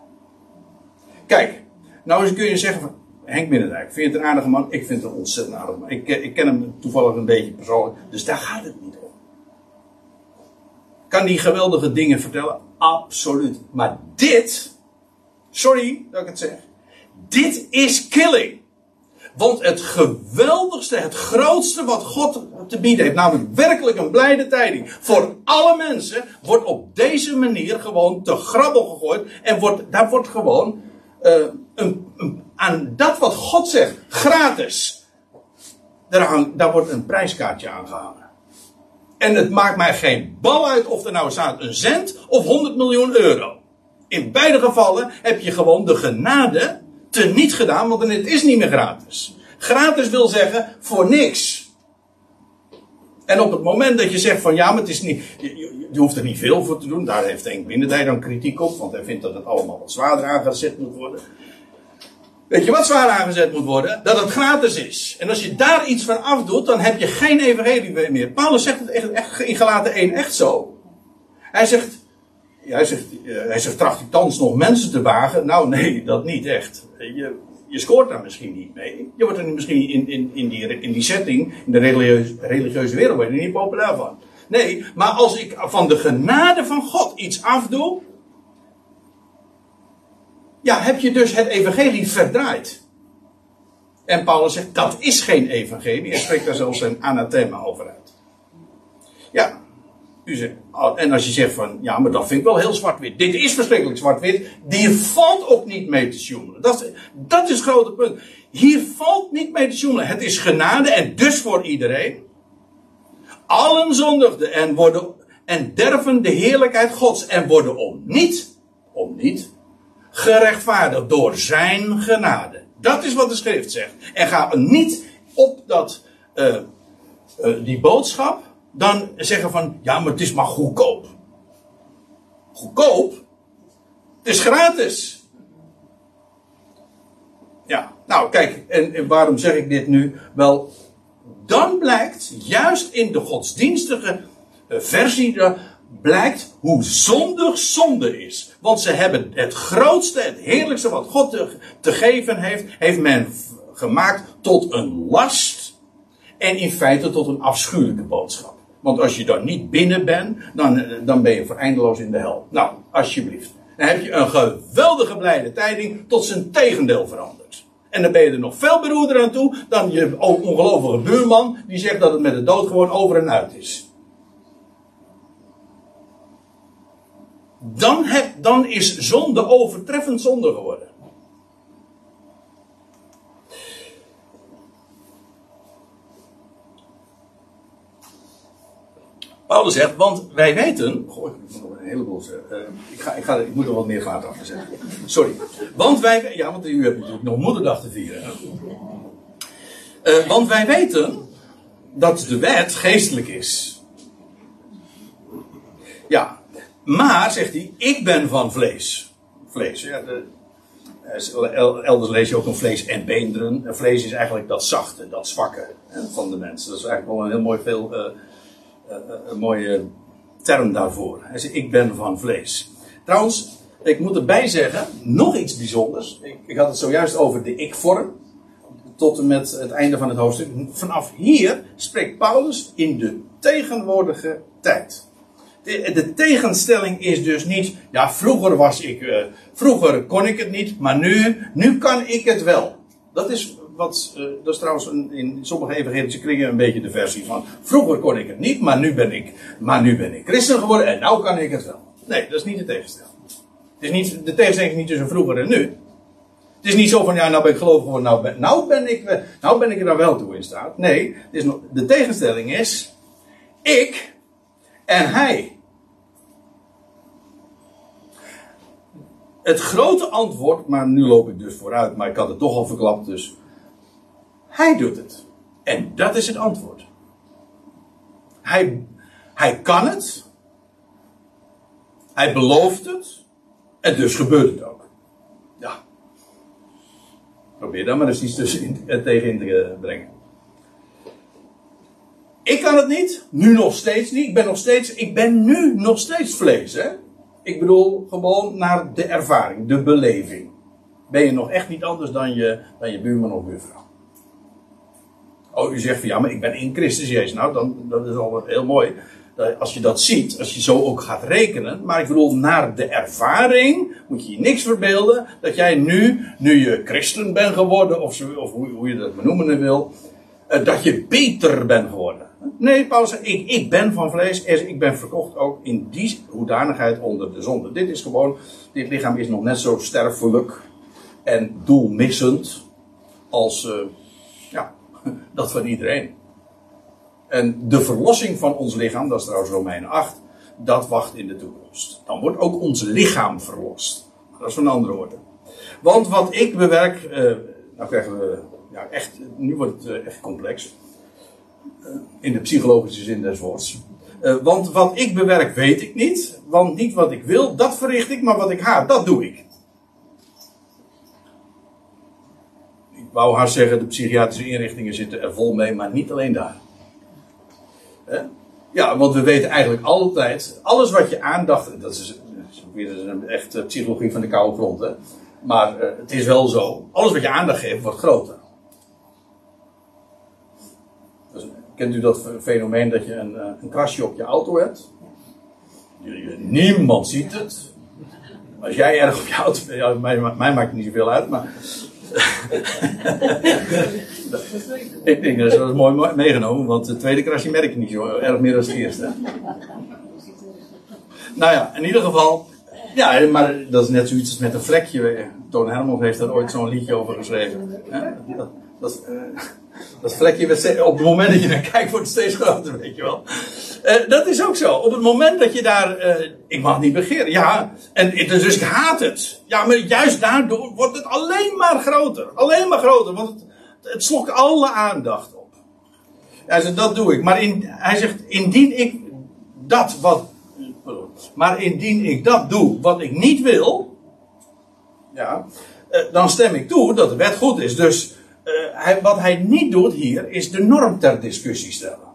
Kijk, nou eens kun je zeggen van... Henk Binnendijk, vind je het een aardige man? Ik vind het een ontzettend aardige man. Ik, ik ken hem toevallig een beetje persoonlijk. Dus daar gaat het niet om. Kan die geweldige dingen vertellen? Absoluut. Maar dit, sorry dat ik het zeg, dit is killing. Want het geweldigste, het grootste wat God te bieden heeft, namelijk werkelijk een blijde tijding, voor alle mensen, wordt op deze manier gewoon te grabbel gegooid. En wordt, daar wordt gewoon uh, een, een, aan dat wat God zegt, gratis. Daar, hang, daar wordt een prijskaartje aangehangen. En het maakt mij geen bal uit of er nou staat een cent of honderd miljoen euro. In beide gevallen heb je gewoon de genade teniet gedaan, want het is niet meer gratis. Gratis wil zeggen voor niks. En op het moment dat je zegt van ja, maar het is niet, je, je, je hoeft er niet veel voor te doen. Daar heeft Henk Binnendijk dan kritiek op. Want hij vindt dat het allemaal wat zwaarder aangezet moet worden. Weet je wat zwaar aangezet moet worden? Dat het gratis is. En als je daar iets van afdoet, dan heb je geen evangelie meer. Paulus zegt het echt, echt in Galaten één echt zo. Hij zegt, ja, hij zegt, uh, hij zegt tracht ik thans nog mensen te wagen? Nou nee, dat niet echt. Je, je scoort daar misschien niet mee. Je wordt er misschien in, in, in, die, in die setting, in de religieuze, religieuze wereld, word je er niet populair van. Nee, maar als ik van de genade van God iets afdoe, ja, heb je dus het evangelie verdraaid. En Paulus zegt, dat is geen evangelie. Hij spreekt daar zelfs een anathema over uit. Ja. U zegt, en als je zegt van, ja, maar dat vind ik wel heel zwart-wit. Dit is verschrikkelijk zwart-wit. Hier valt ook niet mee te sjoemelen. Dat, dat is het grote punt. Hier valt niet mee te sjoemelen. Het is genade en dus voor iedereen. Allen zondigden en, worden, en derven de heerlijkheid Gods. En worden om niet, om niet... gerechtvaardigd door zijn genade. Dat is wat de schrift zegt. En ga niet op dat, uh, uh, die boodschap dan zeggen van, ja, maar het is maar goedkoop. Goedkoop? Het is gratis. Ja, nou kijk, en, en waarom zeg ik dit nu? Wel, dan blijkt, juist in de godsdienstige uh, versie... Uh, blijkt hoe zondig zonde is. Want ze hebben het grootste, het heerlijkste wat God te, te geven heeft, heeft men gemaakt tot een last en in feite tot een afschuwelijke boodschap. Want als je dan niet binnen bent, dan, dan ben je voor eindeloos in de hel. Nou, alsjeblieft. Dan heb je een geweldige blijde tijding tot zijn tegendeel verandert. En dan ben je er nog veel beroerder aan toe dan je ongelovige buurman die zegt dat het met de dood gewoon over en uit is. Dan, heb, dan is zonde overtreffend zonde geworden. Paulus zegt, want wij weten... Goh, ik moet nog een heleboel uh, ik, ga, ik, ga, ik moet er wat meer vaart achter zeggen. Sorry. Want wij... Ja, want u hebt natuurlijk nog moederdag te vieren. Uh, want wij weten dat de wet geestelijk is. Ja. Maar, zegt hij, ik ben van vlees. Vlees, ja. De, elders lees je ook een vlees en beenderen. En vlees is eigenlijk dat zachte, dat zwakke van de mens. Dat is eigenlijk wel een heel mooi veel, uh, uh, een mooie term daarvoor. Hij zegt, ik ben van vlees. Trouwens, ik moet erbij zeggen, nog iets bijzonders. Ik, ik had het zojuist over de ik-vorm. Tot en met het einde van het hoofdstuk. Vanaf hier spreekt Paulus in de tegenwoordige tijd. De, de tegenstelling is dus niet, ja, vroeger was ik, uh, vroeger kon ik het niet, maar nu, nu kan ik het wel. Dat is wat, uh, dat is trouwens een, in sommige evangelische kringen een beetje de versie van, vroeger kon ik het niet, maar nu ben ik, maar nu ben ik christen geworden en nou kan ik het wel. Nee, dat is niet de tegenstelling. Het is niet, de tegenstelling is niet tussen vroeger en nu. Het is niet zo van, ja, nou ben ik gelovig geworden, nou ben, nou ben ik, nou ben ik er daar wel toe in staat. Nee, het is nog, de tegenstelling is, ik... en hij. Het grote antwoord, maar nu loop ik dus vooruit, maar ik had het toch al verklapt, dus. Hij doet het. En dat is het antwoord. Hij, hij kan het. Hij belooft het. En dus gebeurt het ook. Ja. Probeer daar maar eens iets tussen, tegenin te brengen. Ik kan het niet, nu nog steeds niet. Ik ben, nog steeds, ik ben nu nog steeds vlees. Hè? Ik bedoel gewoon naar de ervaring, de beleving. Ben je nog echt niet anders dan je, dan je buurman of buurvrouw. Oh, u zegt van ja, maar ik ben in Christus Jezus. Nou, dan, dat is al heel mooi. Als je dat ziet, als je zo ook gaat rekenen. Maar ik bedoel, naar de ervaring moet je je niks verbeelden. Dat jij nu, nu je christen bent geworden, of, of hoe, hoe je dat benoemen wil... dat je beter bent geworden. Nee, Paulus zegt, ik, ik ben van vlees. En ik ben verkocht ook in die hoedanigheid onder de zonde. Dit is gewoon, dit lichaam is nog net zo sterfelijk en doelmissend als uh, ja, dat van iedereen. En de verlossing van ons lichaam, dat is trouwens Romeinen acht, dat wacht in de toekomst. Dan wordt ook ons lichaam verlost. Dat is van andere woorden. Want wat ik bewerk, uh, nou krijgen we... Ja, echt, nu wordt het echt complex. in de psychologische zin des woords. Uh, want wat ik bewerk weet ik niet. Want niet wat ik wil, dat verricht ik. Maar wat ik haat, dat doe ik. Ik wou haar zeggen, de psychiatrische inrichtingen zitten er vol mee. Maar niet alleen daar. Hè? Ja, want we weten eigenlijk altijd... Alles wat je aandacht... Dat is, dat is een echt psychologie van de koude grond. Hè? Maar uh, het is wel zo. Alles wat je aandacht geeft, wordt groter. Kent u dat fenomeen dat je een, een krasje op je auto hebt? Niemand ziet het. Als jij erg op je auto... Ja, mij, mij maakt het niet zoveel uit, maar... Ik denk, dat is wel mooi meegenomen, want het tweede krasje merk je niet zo erg meer dan het eerste. Nou ja, in ieder geval... Ja, maar dat is net zoiets als met een vlekje. Toon Hermans heeft daar ooit zo'n liedje over geschreven. Dat, dat, dat vlekje werd, op het moment dat je naar kijkt, wordt het steeds groter, weet je wel. Uh, dat is ook zo. Op het moment dat je daar... Uh, ik mag niet begeren. Ja, en dus ik haat het. Ja, maar juist daardoor wordt het alleen maar groter. Alleen maar groter, want het, het slokt alle aandacht op. Hij zegt, dat doe ik. Maar in, hij zegt, indien ik dat wat... Maar indien ik dat doe wat ik niet wil, ja, dan stem ik toe dat de wet goed is. Dus uh, hij, wat hij niet doet hier, is de norm ter discussie stellen.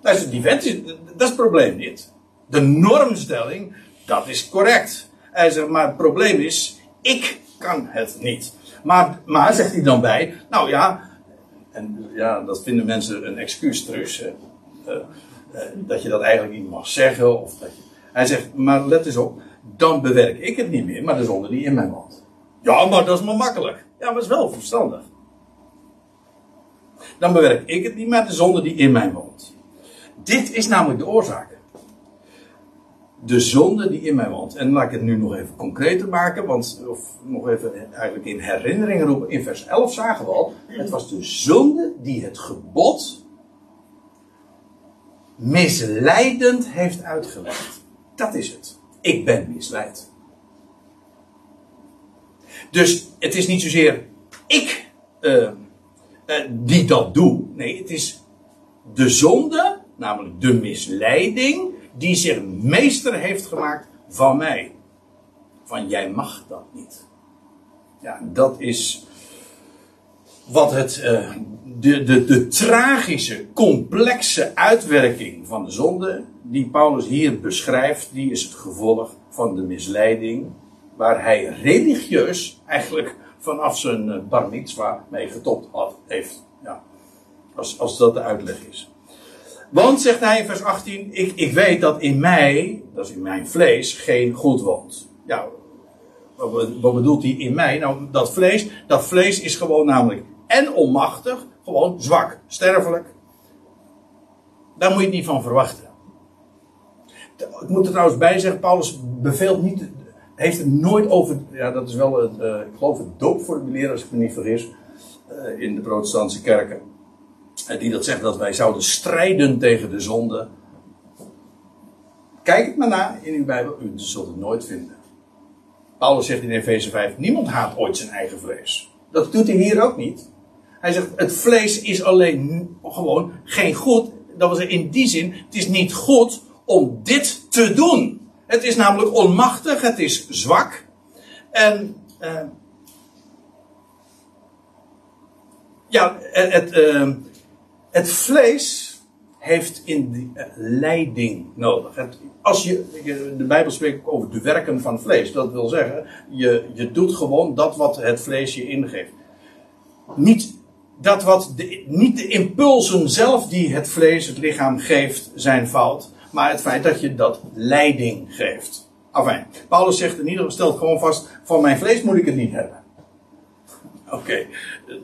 Dat is, die wet is, dat is het probleem niet. De normstelling, dat is correct. Hij zegt, maar het probleem is, ik kan het niet. Maar, maar zegt hij dan bij, nou ja, en ja, dat vinden mensen een excuus terug. Uh, uh, Uh, dat je dat eigenlijk niet mag zeggen. Of dat je... Hij zegt, maar let eens op. Dan bewerk ik het niet meer, maar de zonde die in mijn mond. Ja, maar dat is maar makkelijk. Ja, maar dat is wel verstandig. Dan bewerk ik het niet, maar de zonde die in mijn mond. Dit is namelijk de oorzaak. De zonde die in mijn mond. En laat ik het nu nog even concreter maken. Want, of nog even eigenlijk in herinnering roepen. In vers elf zagen we al. Het was de zonde die het gebod... misleidend heeft uitgelegd. Dat is het. Ik ben misleid. Dus het is niet zozeer ik uh, uh, die dat doe. Nee, het is de zonde, namelijk de misleiding, die zich meester heeft gemaakt van mij. Van jij mag dat niet. Ja, dat is wat het... Uh, De, de, de tragische, complexe uitwerking van de zonde die Paulus hier beschrijft, die is het gevolg van de misleiding waar hij religieus eigenlijk vanaf zijn bar mitzwa mee getopt had, heeft. Ja, als, als dat de uitleg is. Want, zegt hij in vers achttien, ik, ik weet dat in mij, dat is in mijn vlees, geen goed woont. Ja, wat, wat bedoelt hij in mij? Nou, dat vlees, dat vlees is gewoon namelijk en onmachtig, gewoon zwak, sterfelijk. Daar moet je het niet van verwachten. Ik moet er trouwens bij zeggen, Paulus beveelt niet, heeft het nooit over, ja dat is wel het, uh, ik geloof het doopformulier als ik me niet vergis, uh, in de protestantse kerken, uh, die dat zegt dat wij zouden strijden tegen de zonde. Kijk het maar na in uw Bijbel, u zult het nooit vinden. Paulus zegt in Efeze vijf, niemand haat ooit zijn eigen vlees. Dat doet hij hier ook niet. Hij zegt, het vlees is alleen gewoon geen goed. Dat was in die zin, het is niet goed om dit te doen. Het is namelijk onmachtig, het is zwak. En uh, ja, het, uh, het vlees heeft in die, uh, leiding nodig. Het, als je, de Bijbel spreekt over de werken van vlees. Dat wil zeggen, je, je doet gewoon dat wat het vlees je ingeeft. Niet... Dat wat de, niet de impulsen zelf die het vlees, het lichaam geeft, zijn fout. Maar het feit dat je dat leiding geeft. Enfin, Paulus zegt in ieder geval, stelt gewoon vast, van mijn vlees moet ik het niet hebben. Oké, okay,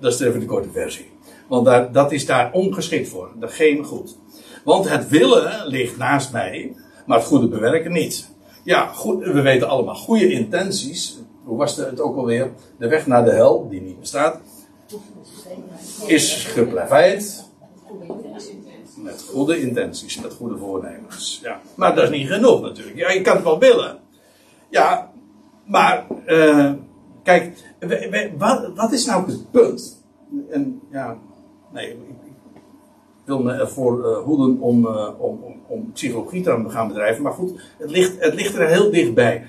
dat is even de korte versie. Want daar, dat is daar ongeschikt voor. Dat geen goed. Want het willen ligt naast mij, maar het goede bewerken niet. Ja, goed, we weten allemaal goede intenties. Hoe was het ook alweer? De weg naar de hel, die niet bestaat. Is geplaveid met goede intenties, met goede voornemens. Ja. Maar dat is niet genoeg natuurlijk. Ja, je kan het wel willen. Ja, maar uh, kijk, we, we, wat, wat is nou het punt? En, ja, nee, ik, wilde ervoor uh, hoeden om, uh, om, om, om psychologie te gaan bedrijven. Maar goed, het ligt, het ligt er heel dichtbij.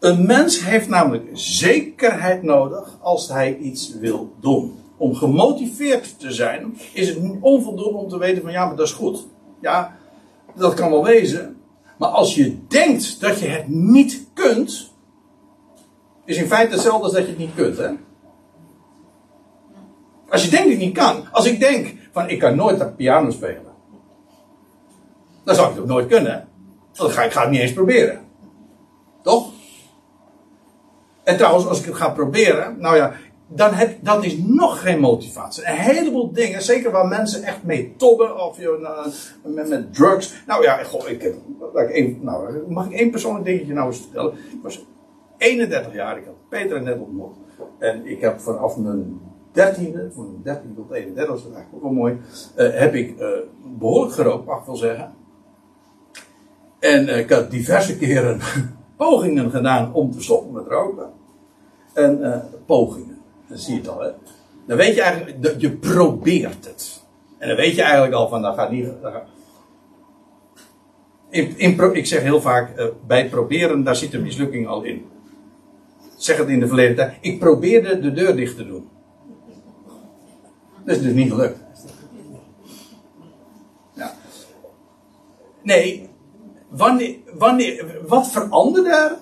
Een mens heeft namelijk zekerheid nodig als hij iets wil doen. Om gemotiveerd te zijn, is het onvoldoende om te weten van ja, maar dat is goed. Ja, dat kan wel wezen. Maar als je denkt dat je het niet kunt, is in feite hetzelfde als dat je het niet kunt, hè? Als je denkt dat ik niet kan. Als ik denk van ik kan nooit dat piano spelen. Dan zou ik het ook nooit kunnen. Dan ga ik ga het niet eens proberen. Toch? En trouwens, als ik het ga proberen, nou ja, dan heb, dat is nog geen motivatie. Een heleboel dingen, zeker waar mensen echt mee tobben, of uh, met, met drugs. Nou ja, goh, ik heb, ik even, nou, mag ik één persoonlijk dingetje nou eens vertellen? Ik was eenendertig jaar, ik had Petra net ontmoet. En ik heb vanaf mijn dertiende, van mijn dertiende tot eenendertig, dat is eigenlijk ook wel mooi, uh, heb ik uh, behoorlijk gerookt, mag ik wel zeggen. En uh, ik had diverse keren pogingen gedaan om te stoppen met roken. En uh, pogingen. Dan zie je het al, hè. Dan weet je eigenlijk, de, je probeert het. En dan weet je eigenlijk al van, dat gaat niet... Dat gaat... In, in pro, ik zeg heel vaak, uh, bij proberen, daar zit de mislukking al in. Zeg het in de verleden tijd. Ik probeerde de deur dicht te doen. Dat is dus niet gelukt. Ja. Nee... Wanneer, wanneer, wat veranderde er?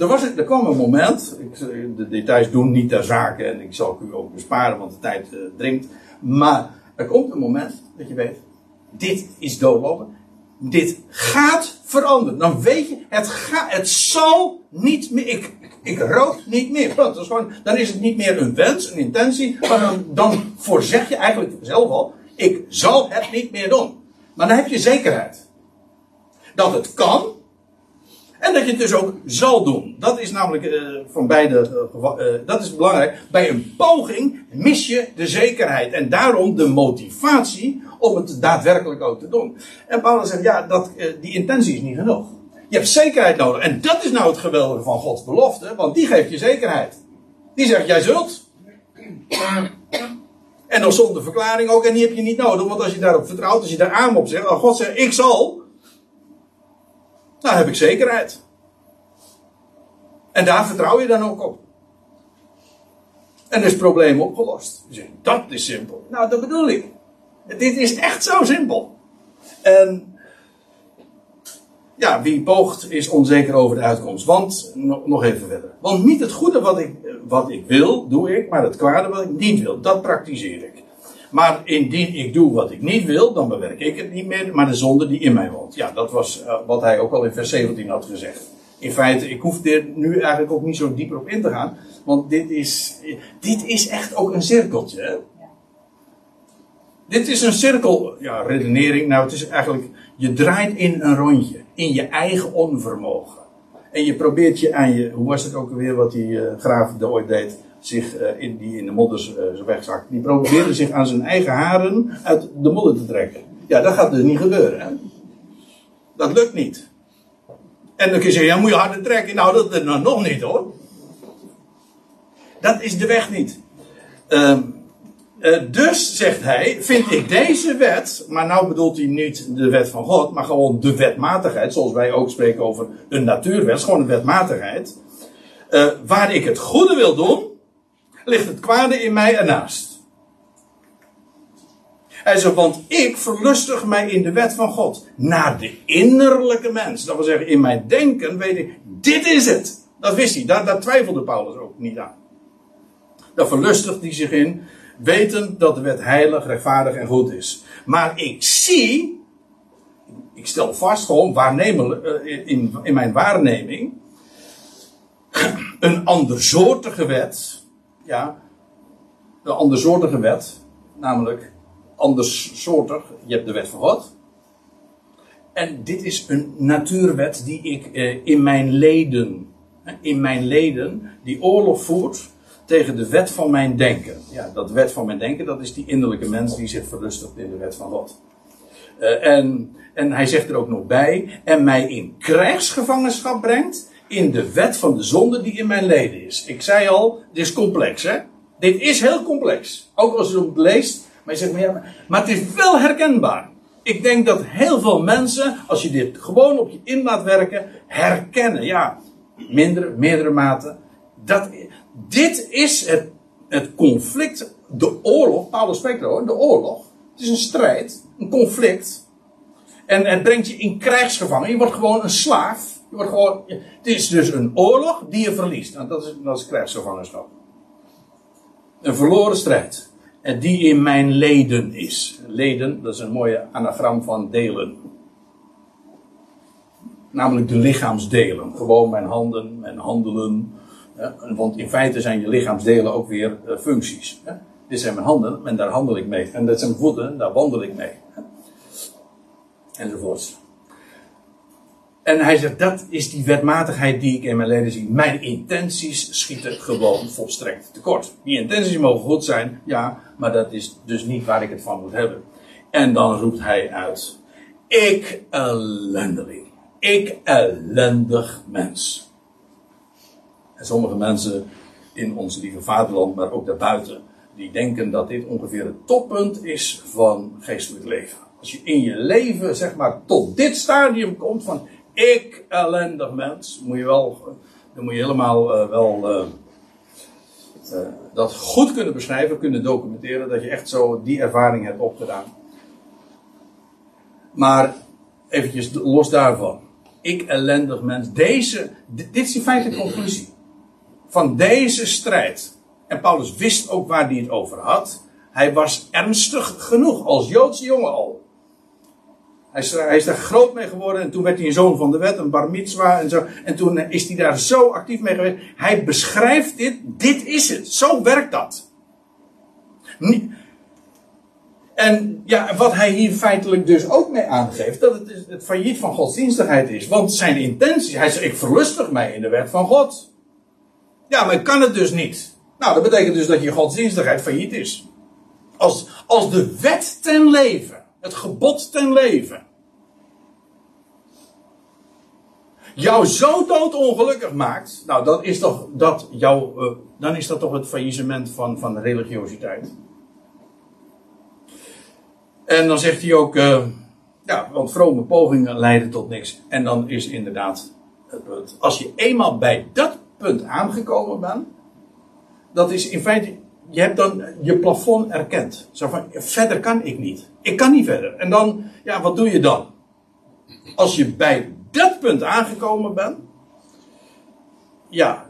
Er, was, er kwam een moment, ik, de details doen niet ter zake en ik zal u ook besparen, want de tijd uh, dringt. Maar er komt een moment dat je weet, dit is doodlopen, dit gaat veranderen. Dan weet je, het, ga, het zal niet meer, ik, ik rook niet meer. Dat is gewoon, dan is het niet meer een wens, een intentie, maar dan, dan voorzeg je eigenlijk zelf al, ik zal het niet meer doen. Maar dan heb je zekerheid. Dat het kan. En dat je het dus ook zal doen. Dat is namelijk uh, van beide. Uh, uh, dat is belangrijk. Bij een poging mis je de zekerheid. En daarom de motivatie om het daadwerkelijk ook te doen. En Paulus zegt, ja, dat, uh, die intentie is niet genoeg. Je hebt zekerheid nodig. En dat is nou het geweldige van Gods belofte. Want die geeft je zekerheid. Die zegt, jij zult. En dan zonder verklaring ook. En die heb je niet nodig. Want als je daarop vertrouwt, als je daar aan op zegt. Dan God zegt, ik zal. Nou, heb ik zekerheid. En daar vertrouw je dan ook op. En is het probleem opgelost. Je zegt, dat is simpel. Nou, dat bedoel ik. Dit is echt zo simpel. En ja, wie poogt is onzeker over de uitkomst. Want, nog even verder. Want niet het goede wat ik, wat ik wil, doe ik. Maar het kwade wat ik niet wil, dat praktiseer ik. Maar indien ik doe wat ik niet wil, dan bewerk ik het niet meer, maar de zonde die in mij woont. Ja, dat was uh, wat hij ook al in vers zeventien had gezegd. In feite, ik hoef er nu eigenlijk ook niet zo dieper op in te gaan. Want dit is, dit is echt ook een cirkeltje. Hè? Ja. Dit is een cirkel, ja, redenering. Nou, het is eigenlijk, je draait in een rondje. In je eigen onvermogen. En je probeert je aan je, hoe was het ook alweer wat die uh, graaf de ooit deed... Zich, uh, in, die in de modder uh, wegzakt. Die probeerde zich aan zijn eigen haren uit de modder te trekken. Ja, dat gaat dus niet gebeuren. Hè? Dat lukt niet. En dan kun je zeggen, ja, moet je harder trekken. Nou, dat is nou nog niet hoor. Dat is de weg niet. Uh, uh, dus, zegt hij, vind ik deze wet, maar nou bedoelt hij niet de wet van God, maar gewoon de wetmatigheid, zoals wij ook spreken over een natuurwet, gewoon een wetmatigheid. Uh, waar ik het goede wil doen, ligt het kwade in mij ernaast. Hij zegt, want ik verlustig mij in de wet van God. Naar de innerlijke mens. Dat wil zeggen, in mijn denken weet ik, dit is het. Dat wist hij, daar, daar twijfelde Paulus ook niet aan. Daar verlustigt hij zich in, wetend dat de wet heilig, rechtvaardig en goed is. Maar ik zie, ik stel vast gewoon, waarnemen, uh, in, in mijn waarneming, een andersoortige wet... Ja, een andersoortige wet, namelijk andersoortig, je hebt de wet van God. En dit is een natuurwet die ik eh, in mijn leden, in mijn leden, die oorlog voert tegen de wet van mijn denken. Ja, dat wet van mijn denken, dat is die innerlijke mens die zich verlustigt in de wet van God. Uh, en, en hij zegt er ook nog bij, en mij in krijgsgevangenschap brengt... in de wet van de zonde die in mijn leden is. Ik zei al, dit is complex, hè? Dit is heel complex. Ook als je het leest, Maar je zegt, maar, ja, maar, maar het is wel herkenbaar. Ik denk dat heel veel mensen, als je dit gewoon op je in laat werken, herkennen, ja, mindere, meerdere mate. Dat, dit is het, het conflict, de oorlog, Paulus spreekt erover, de oorlog. Het is een strijd, een conflict. En het brengt je in krijgsgevangen, je wordt gewoon een slaaf. Je wordt gewoon, het is dus een oorlog die je verliest. Nou, dat is, dat is krijgsgevangenschap. Een verloren strijd. En die in mijn leden is. Leden, dat is een mooie anagram van delen. Namelijk de lichaamsdelen. Gewoon mijn handen, mijn handelen. Want in feite zijn je lichaamsdelen ook weer functies. Dit zijn mijn handen en daar handel ik mee. En dat zijn mijn voeten, daar wandel ik mee. Enzovoorts. En hij zegt, dat is die wetmatigheid die ik in mijn leden zie. Mijn intenties schieten gewoon volstrekt tekort. Die intenties mogen goed zijn, ja, maar dat is dus niet waar ik het van moet hebben. En dan roept hij uit, ik ellendeling, ik ellendig mens. En sommige mensen in ons lieve vaderland, maar ook daarbuiten, die denken dat dit ongeveer het toppunt is van geestelijk leven. Als je in je leven, zeg maar, tot dit stadium komt van... Ik, ellendig mens, moet je wel, dan moet je helemaal uh, wel uh, uh, dat goed kunnen beschrijven, kunnen documenteren, dat je echt zo die ervaring hebt opgedaan. Maar eventjes los daarvan. Ik, ellendig mens, deze, dit is in feite de conclusie van deze strijd. En Paulus wist ook waar hij het over had. Hij was ernstig genoeg, als Joodse jongen al. Hij is, hij is daar groot mee geworden en toen werd hij een zoon van de wet, een bar mitzwa en zo. En toen is hij daar zo actief mee geweest. Hij beschrijft dit, dit is het, zo werkt dat. En ja, wat hij hier feitelijk dus ook mee aangeeft, dat het het failliet van godsdienstigheid is. Want zijn intentie, hij zegt, ik verlustig mij in de wet van God. Ja, maar ik kan het dus niet. Nou, dat betekent dus dat je godsdienstigheid failliet is. Als, als de wet ten leven, het gebod ten leven, jou zo doodongelukkig maakt, nou dan is, toch dat jou, uh, dan is dat toch het faillissement van, van religiositeit. En dan zegt hij ook, uh, ja, want vrome pogingen leiden tot niks. En dan is inderdaad het punt. Als je eenmaal bij dat punt aangekomen bent, dat is in feite... Je hebt dan je plafond erkend. Zo van, verder kan ik niet. Ik kan niet verder. En dan, ja, wat doe je dan? Als je bij dat punt aangekomen bent, ja,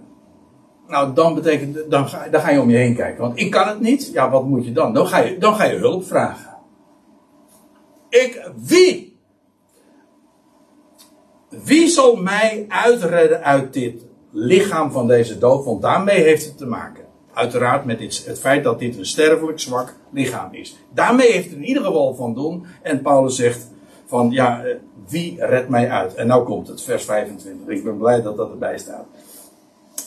nou dan betekent, dan ga, dan ga je om je heen kijken. Want ik kan het niet. Ja, wat moet je dan? Dan ga je, dan ga je hulp vragen. Ik, wie? Wie zal mij uitredden uit dit lichaam van deze dood? Want daarmee heeft het te maken. Uiteraard met dit, het feit dat dit een sterfelijk zwak lichaam is. Daarmee heeft het in ieder geval van doen. En Paulus zegt van ja, wie redt mij uit? En nou komt het, vers vijfentwintig. Ik ben blij dat dat erbij staat.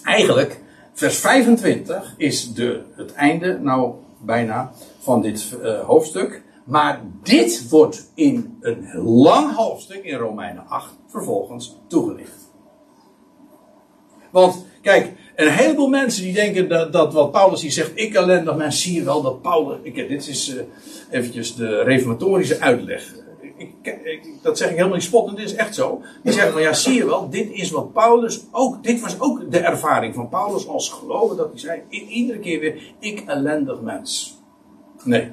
Eigenlijk, vers vijfentwintig is de, het einde, nou bijna, van dit uh, hoofdstuk. Maar dit wordt in een lang hoofdstuk in Romeinen acht vervolgens toegelicht. Want, kijk, een heleboel mensen die denken dat, dat wat Paulus hier zegt, ik ellendig mens, zie je wel dat Paulus, ik, dit is uh, eventjes de reformatorische uitleg. Ik, ik, dat zeg ik helemaal niet spottend, dit is echt zo. Die zeggen van ja, zie je wel, dit is wat Paulus ook, dit was ook de ervaring van Paulus als gelovige, dat hij zei, ik, iedere keer weer, ik ellendig mens. Nee.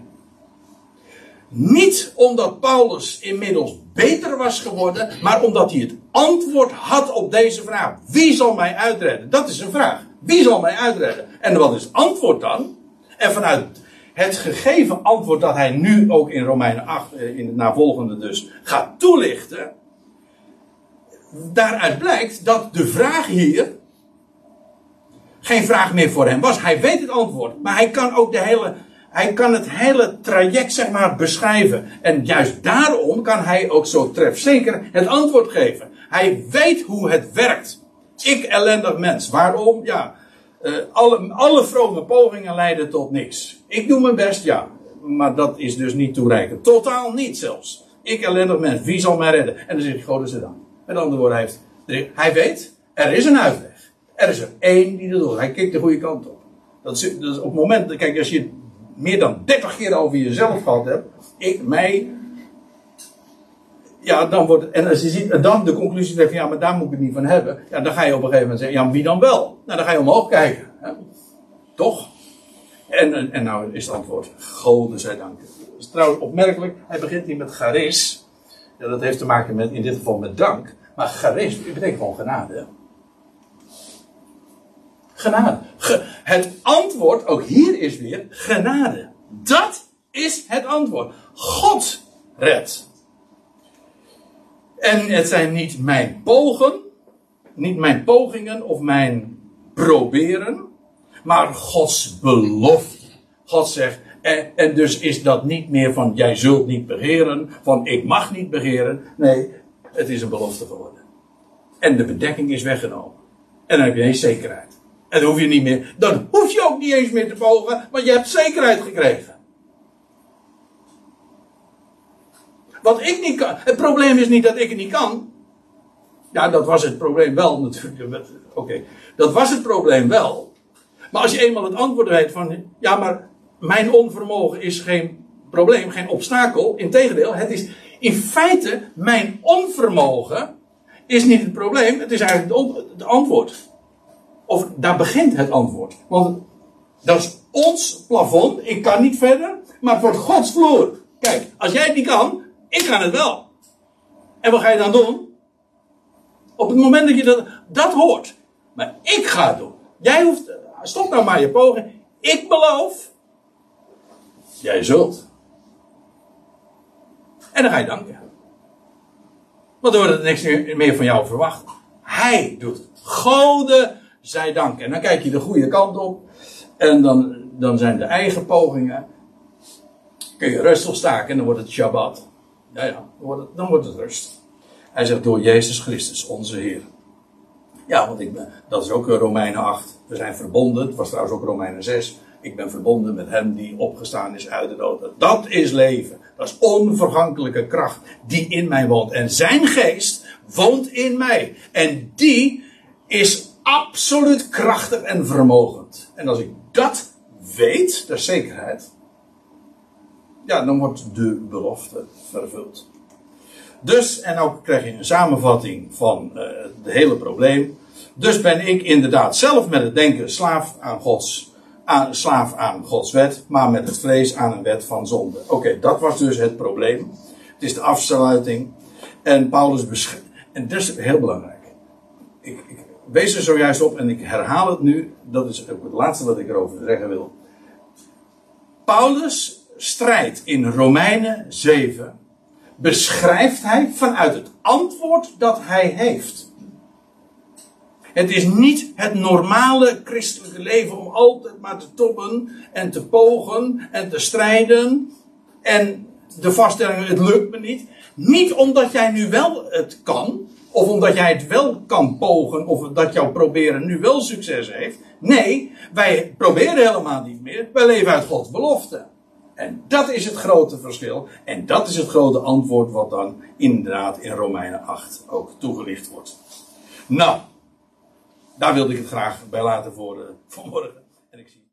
Niet omdat Paulus inmiddels beter was geworden, maar omdat hij het antwoord had op deze vraag. Wie zal mij uitredden? Dat is een vraag. Wie zal mij uitredden? En wat is het antwoord dan? En vanuit het gegeven antwoord dat hij nu ook in Romeinen acht, in het navolgende dus, gaat toelichten. Daaruit blijkt dat de vraag hier geen vraag meer voor hem was. Hij weet het antwoord, maar hij kan ook de hele... Hij kan het hele traject, zeg maar, beschrijven. En juist daarom kan hij ook zo trefzeker het antwoord geven. Hij weet hoe het werkt. Ik ellendig mens. Waarom? Ja. Uh, alle, alle vrome pogingen leiden tot niks. Ik doe mijn best, ja. Maar dat is dus niet toereikend. Totaal niet zelfs. Ik ellendig mens. Wie zal mij redden? En dan zegt God is er dan. Met andere woorden, hij, heeft, hij weet, er is een uitweg. Er is er één die dat doet. Hij kijkt de goede kant op. Dat is, dat is op het moment, kijk, als je... meer dan dertig keer over jezelf gehad hebt. Ik, mij. Ja, dan wordt, en als je ziet, en dan de conclusie zegt van ja, maar daar moet ik het niet van hebben. Ja, dan ga je op een gegeven moment zeggen, ja, wie dan wel? Nou, dan ga je omhoog kijken. Hè? Toch? En, en nou is het antwoord, Gode zij dank. Dat is trouwens opmerkelijk, hij begint hier met charis. Ja, dat heeft te maken met, in dit geval met dank. Maar charis betekent gewoon genade. Genade. Ge, het antwoord, ook hier is weer, genade. Dat is het antwoord. God redt. En het zijn niet mijn pogen, niet mijn pogingen of mijn proberen, maar Gods belofte. God zegt, en, en dus is dat niet meer van jij zult niet begeren, van ik mag niet begeren. Nee, het is een belofte geworden. En de bedekking is weggenomen. En dan heb je eens zekerheid. En dan hoef je niet meer, dan hoef je ook niet eens meer te pogen, want je hebt zekerheid gekregen. Wat ik niet kan. Het probleem is niet dat ik het niet kan. Ja, dat was het probleem wel natuurlijk. Oké, dat was het probleem wel. Maar als je eenmaal het antwoord weet van, ja, maar mijn onvermogen is geen probleem, geen obstakel. Integendeel, het is in feite mijn onvermogen is niet het probleem. Het is eigenlijk het antwoord. Of daar begint het antwoord. Want dat is ons plafond. Ik kan niet verder. Maar voor Gods vloer. Kijk, als jij het niet kan. Ik kan het wel. En wat ga je dan doen? Op het moment dat je dat, dat hoort. Maar ik ga het doen. Jij hoeft... Stop nou maar je poging. Ik beloof. Jij zult. En dan ga je danken. Want dan wordt er niks meer van jou verwacht. Hij doet het. Gode zij dank. En dan kijk je de goede kant op. En dan, dan zijn de eigen pogingen. Kun je rustig staken. En dan wordt het Shabbat. Ja, ja, dan wordt het, dan wordt het rust. Hij zegt door Jezus Christus, onze Heer. Ja, want ik ben, dat is ook Romeinen acht. We zijn verbonden. Het was trouwens ook Romeinen zes. Ik ben verbonden met hem die opgestaan is uit de dood. Dat is leven. Dat is onvergankelijke kracht die in mij woont. En zijn geest woont in mij. En die is absoluut krachtig en vermogend. En als ik dat weet, dat is zekerheid. Ja, dan wordt de belofte vervuld. Dus, en ook krijg je een samenvatting van uh, het hele probleem. Dus ben ik inderdaad zelf met het denken slaaf aan Gods, aan, slaaf aan Gods wet, maar met het vlees aan een wet van zonde. Oké, okay, dat was dus het probleem. Het is de afsluiting. En Paulus beschrijft. En dat is heel belangrijk. Ik, ik wees er zojuist op en ik herhaal het nu. Dat is ook het laatste wat ik erover zeggen wil. Paulus. Strijd in Romeinen zeven beschrijft hij vanuit het antwoord dat hij heeft. Het is niet het normale christelijke leven om altijd maar te tobben en te pogen en te strijden en de vaststelling het lukt me niet. Niet omdat jij nu wel het kan of omdat jij het wel kan pogen of dat jouw proberen nu wel succes heeft. Nee, wij proberen helemaal niet meer. Wij leven uit Gods belofte. En dat is het grote verschil. En dat is het grote antwoord wat dan inderdaad in Romeinen acht ook toegelicht wordt. Nou, daar wilde ik het graag bij laten voor vanmorgen. En ik zie...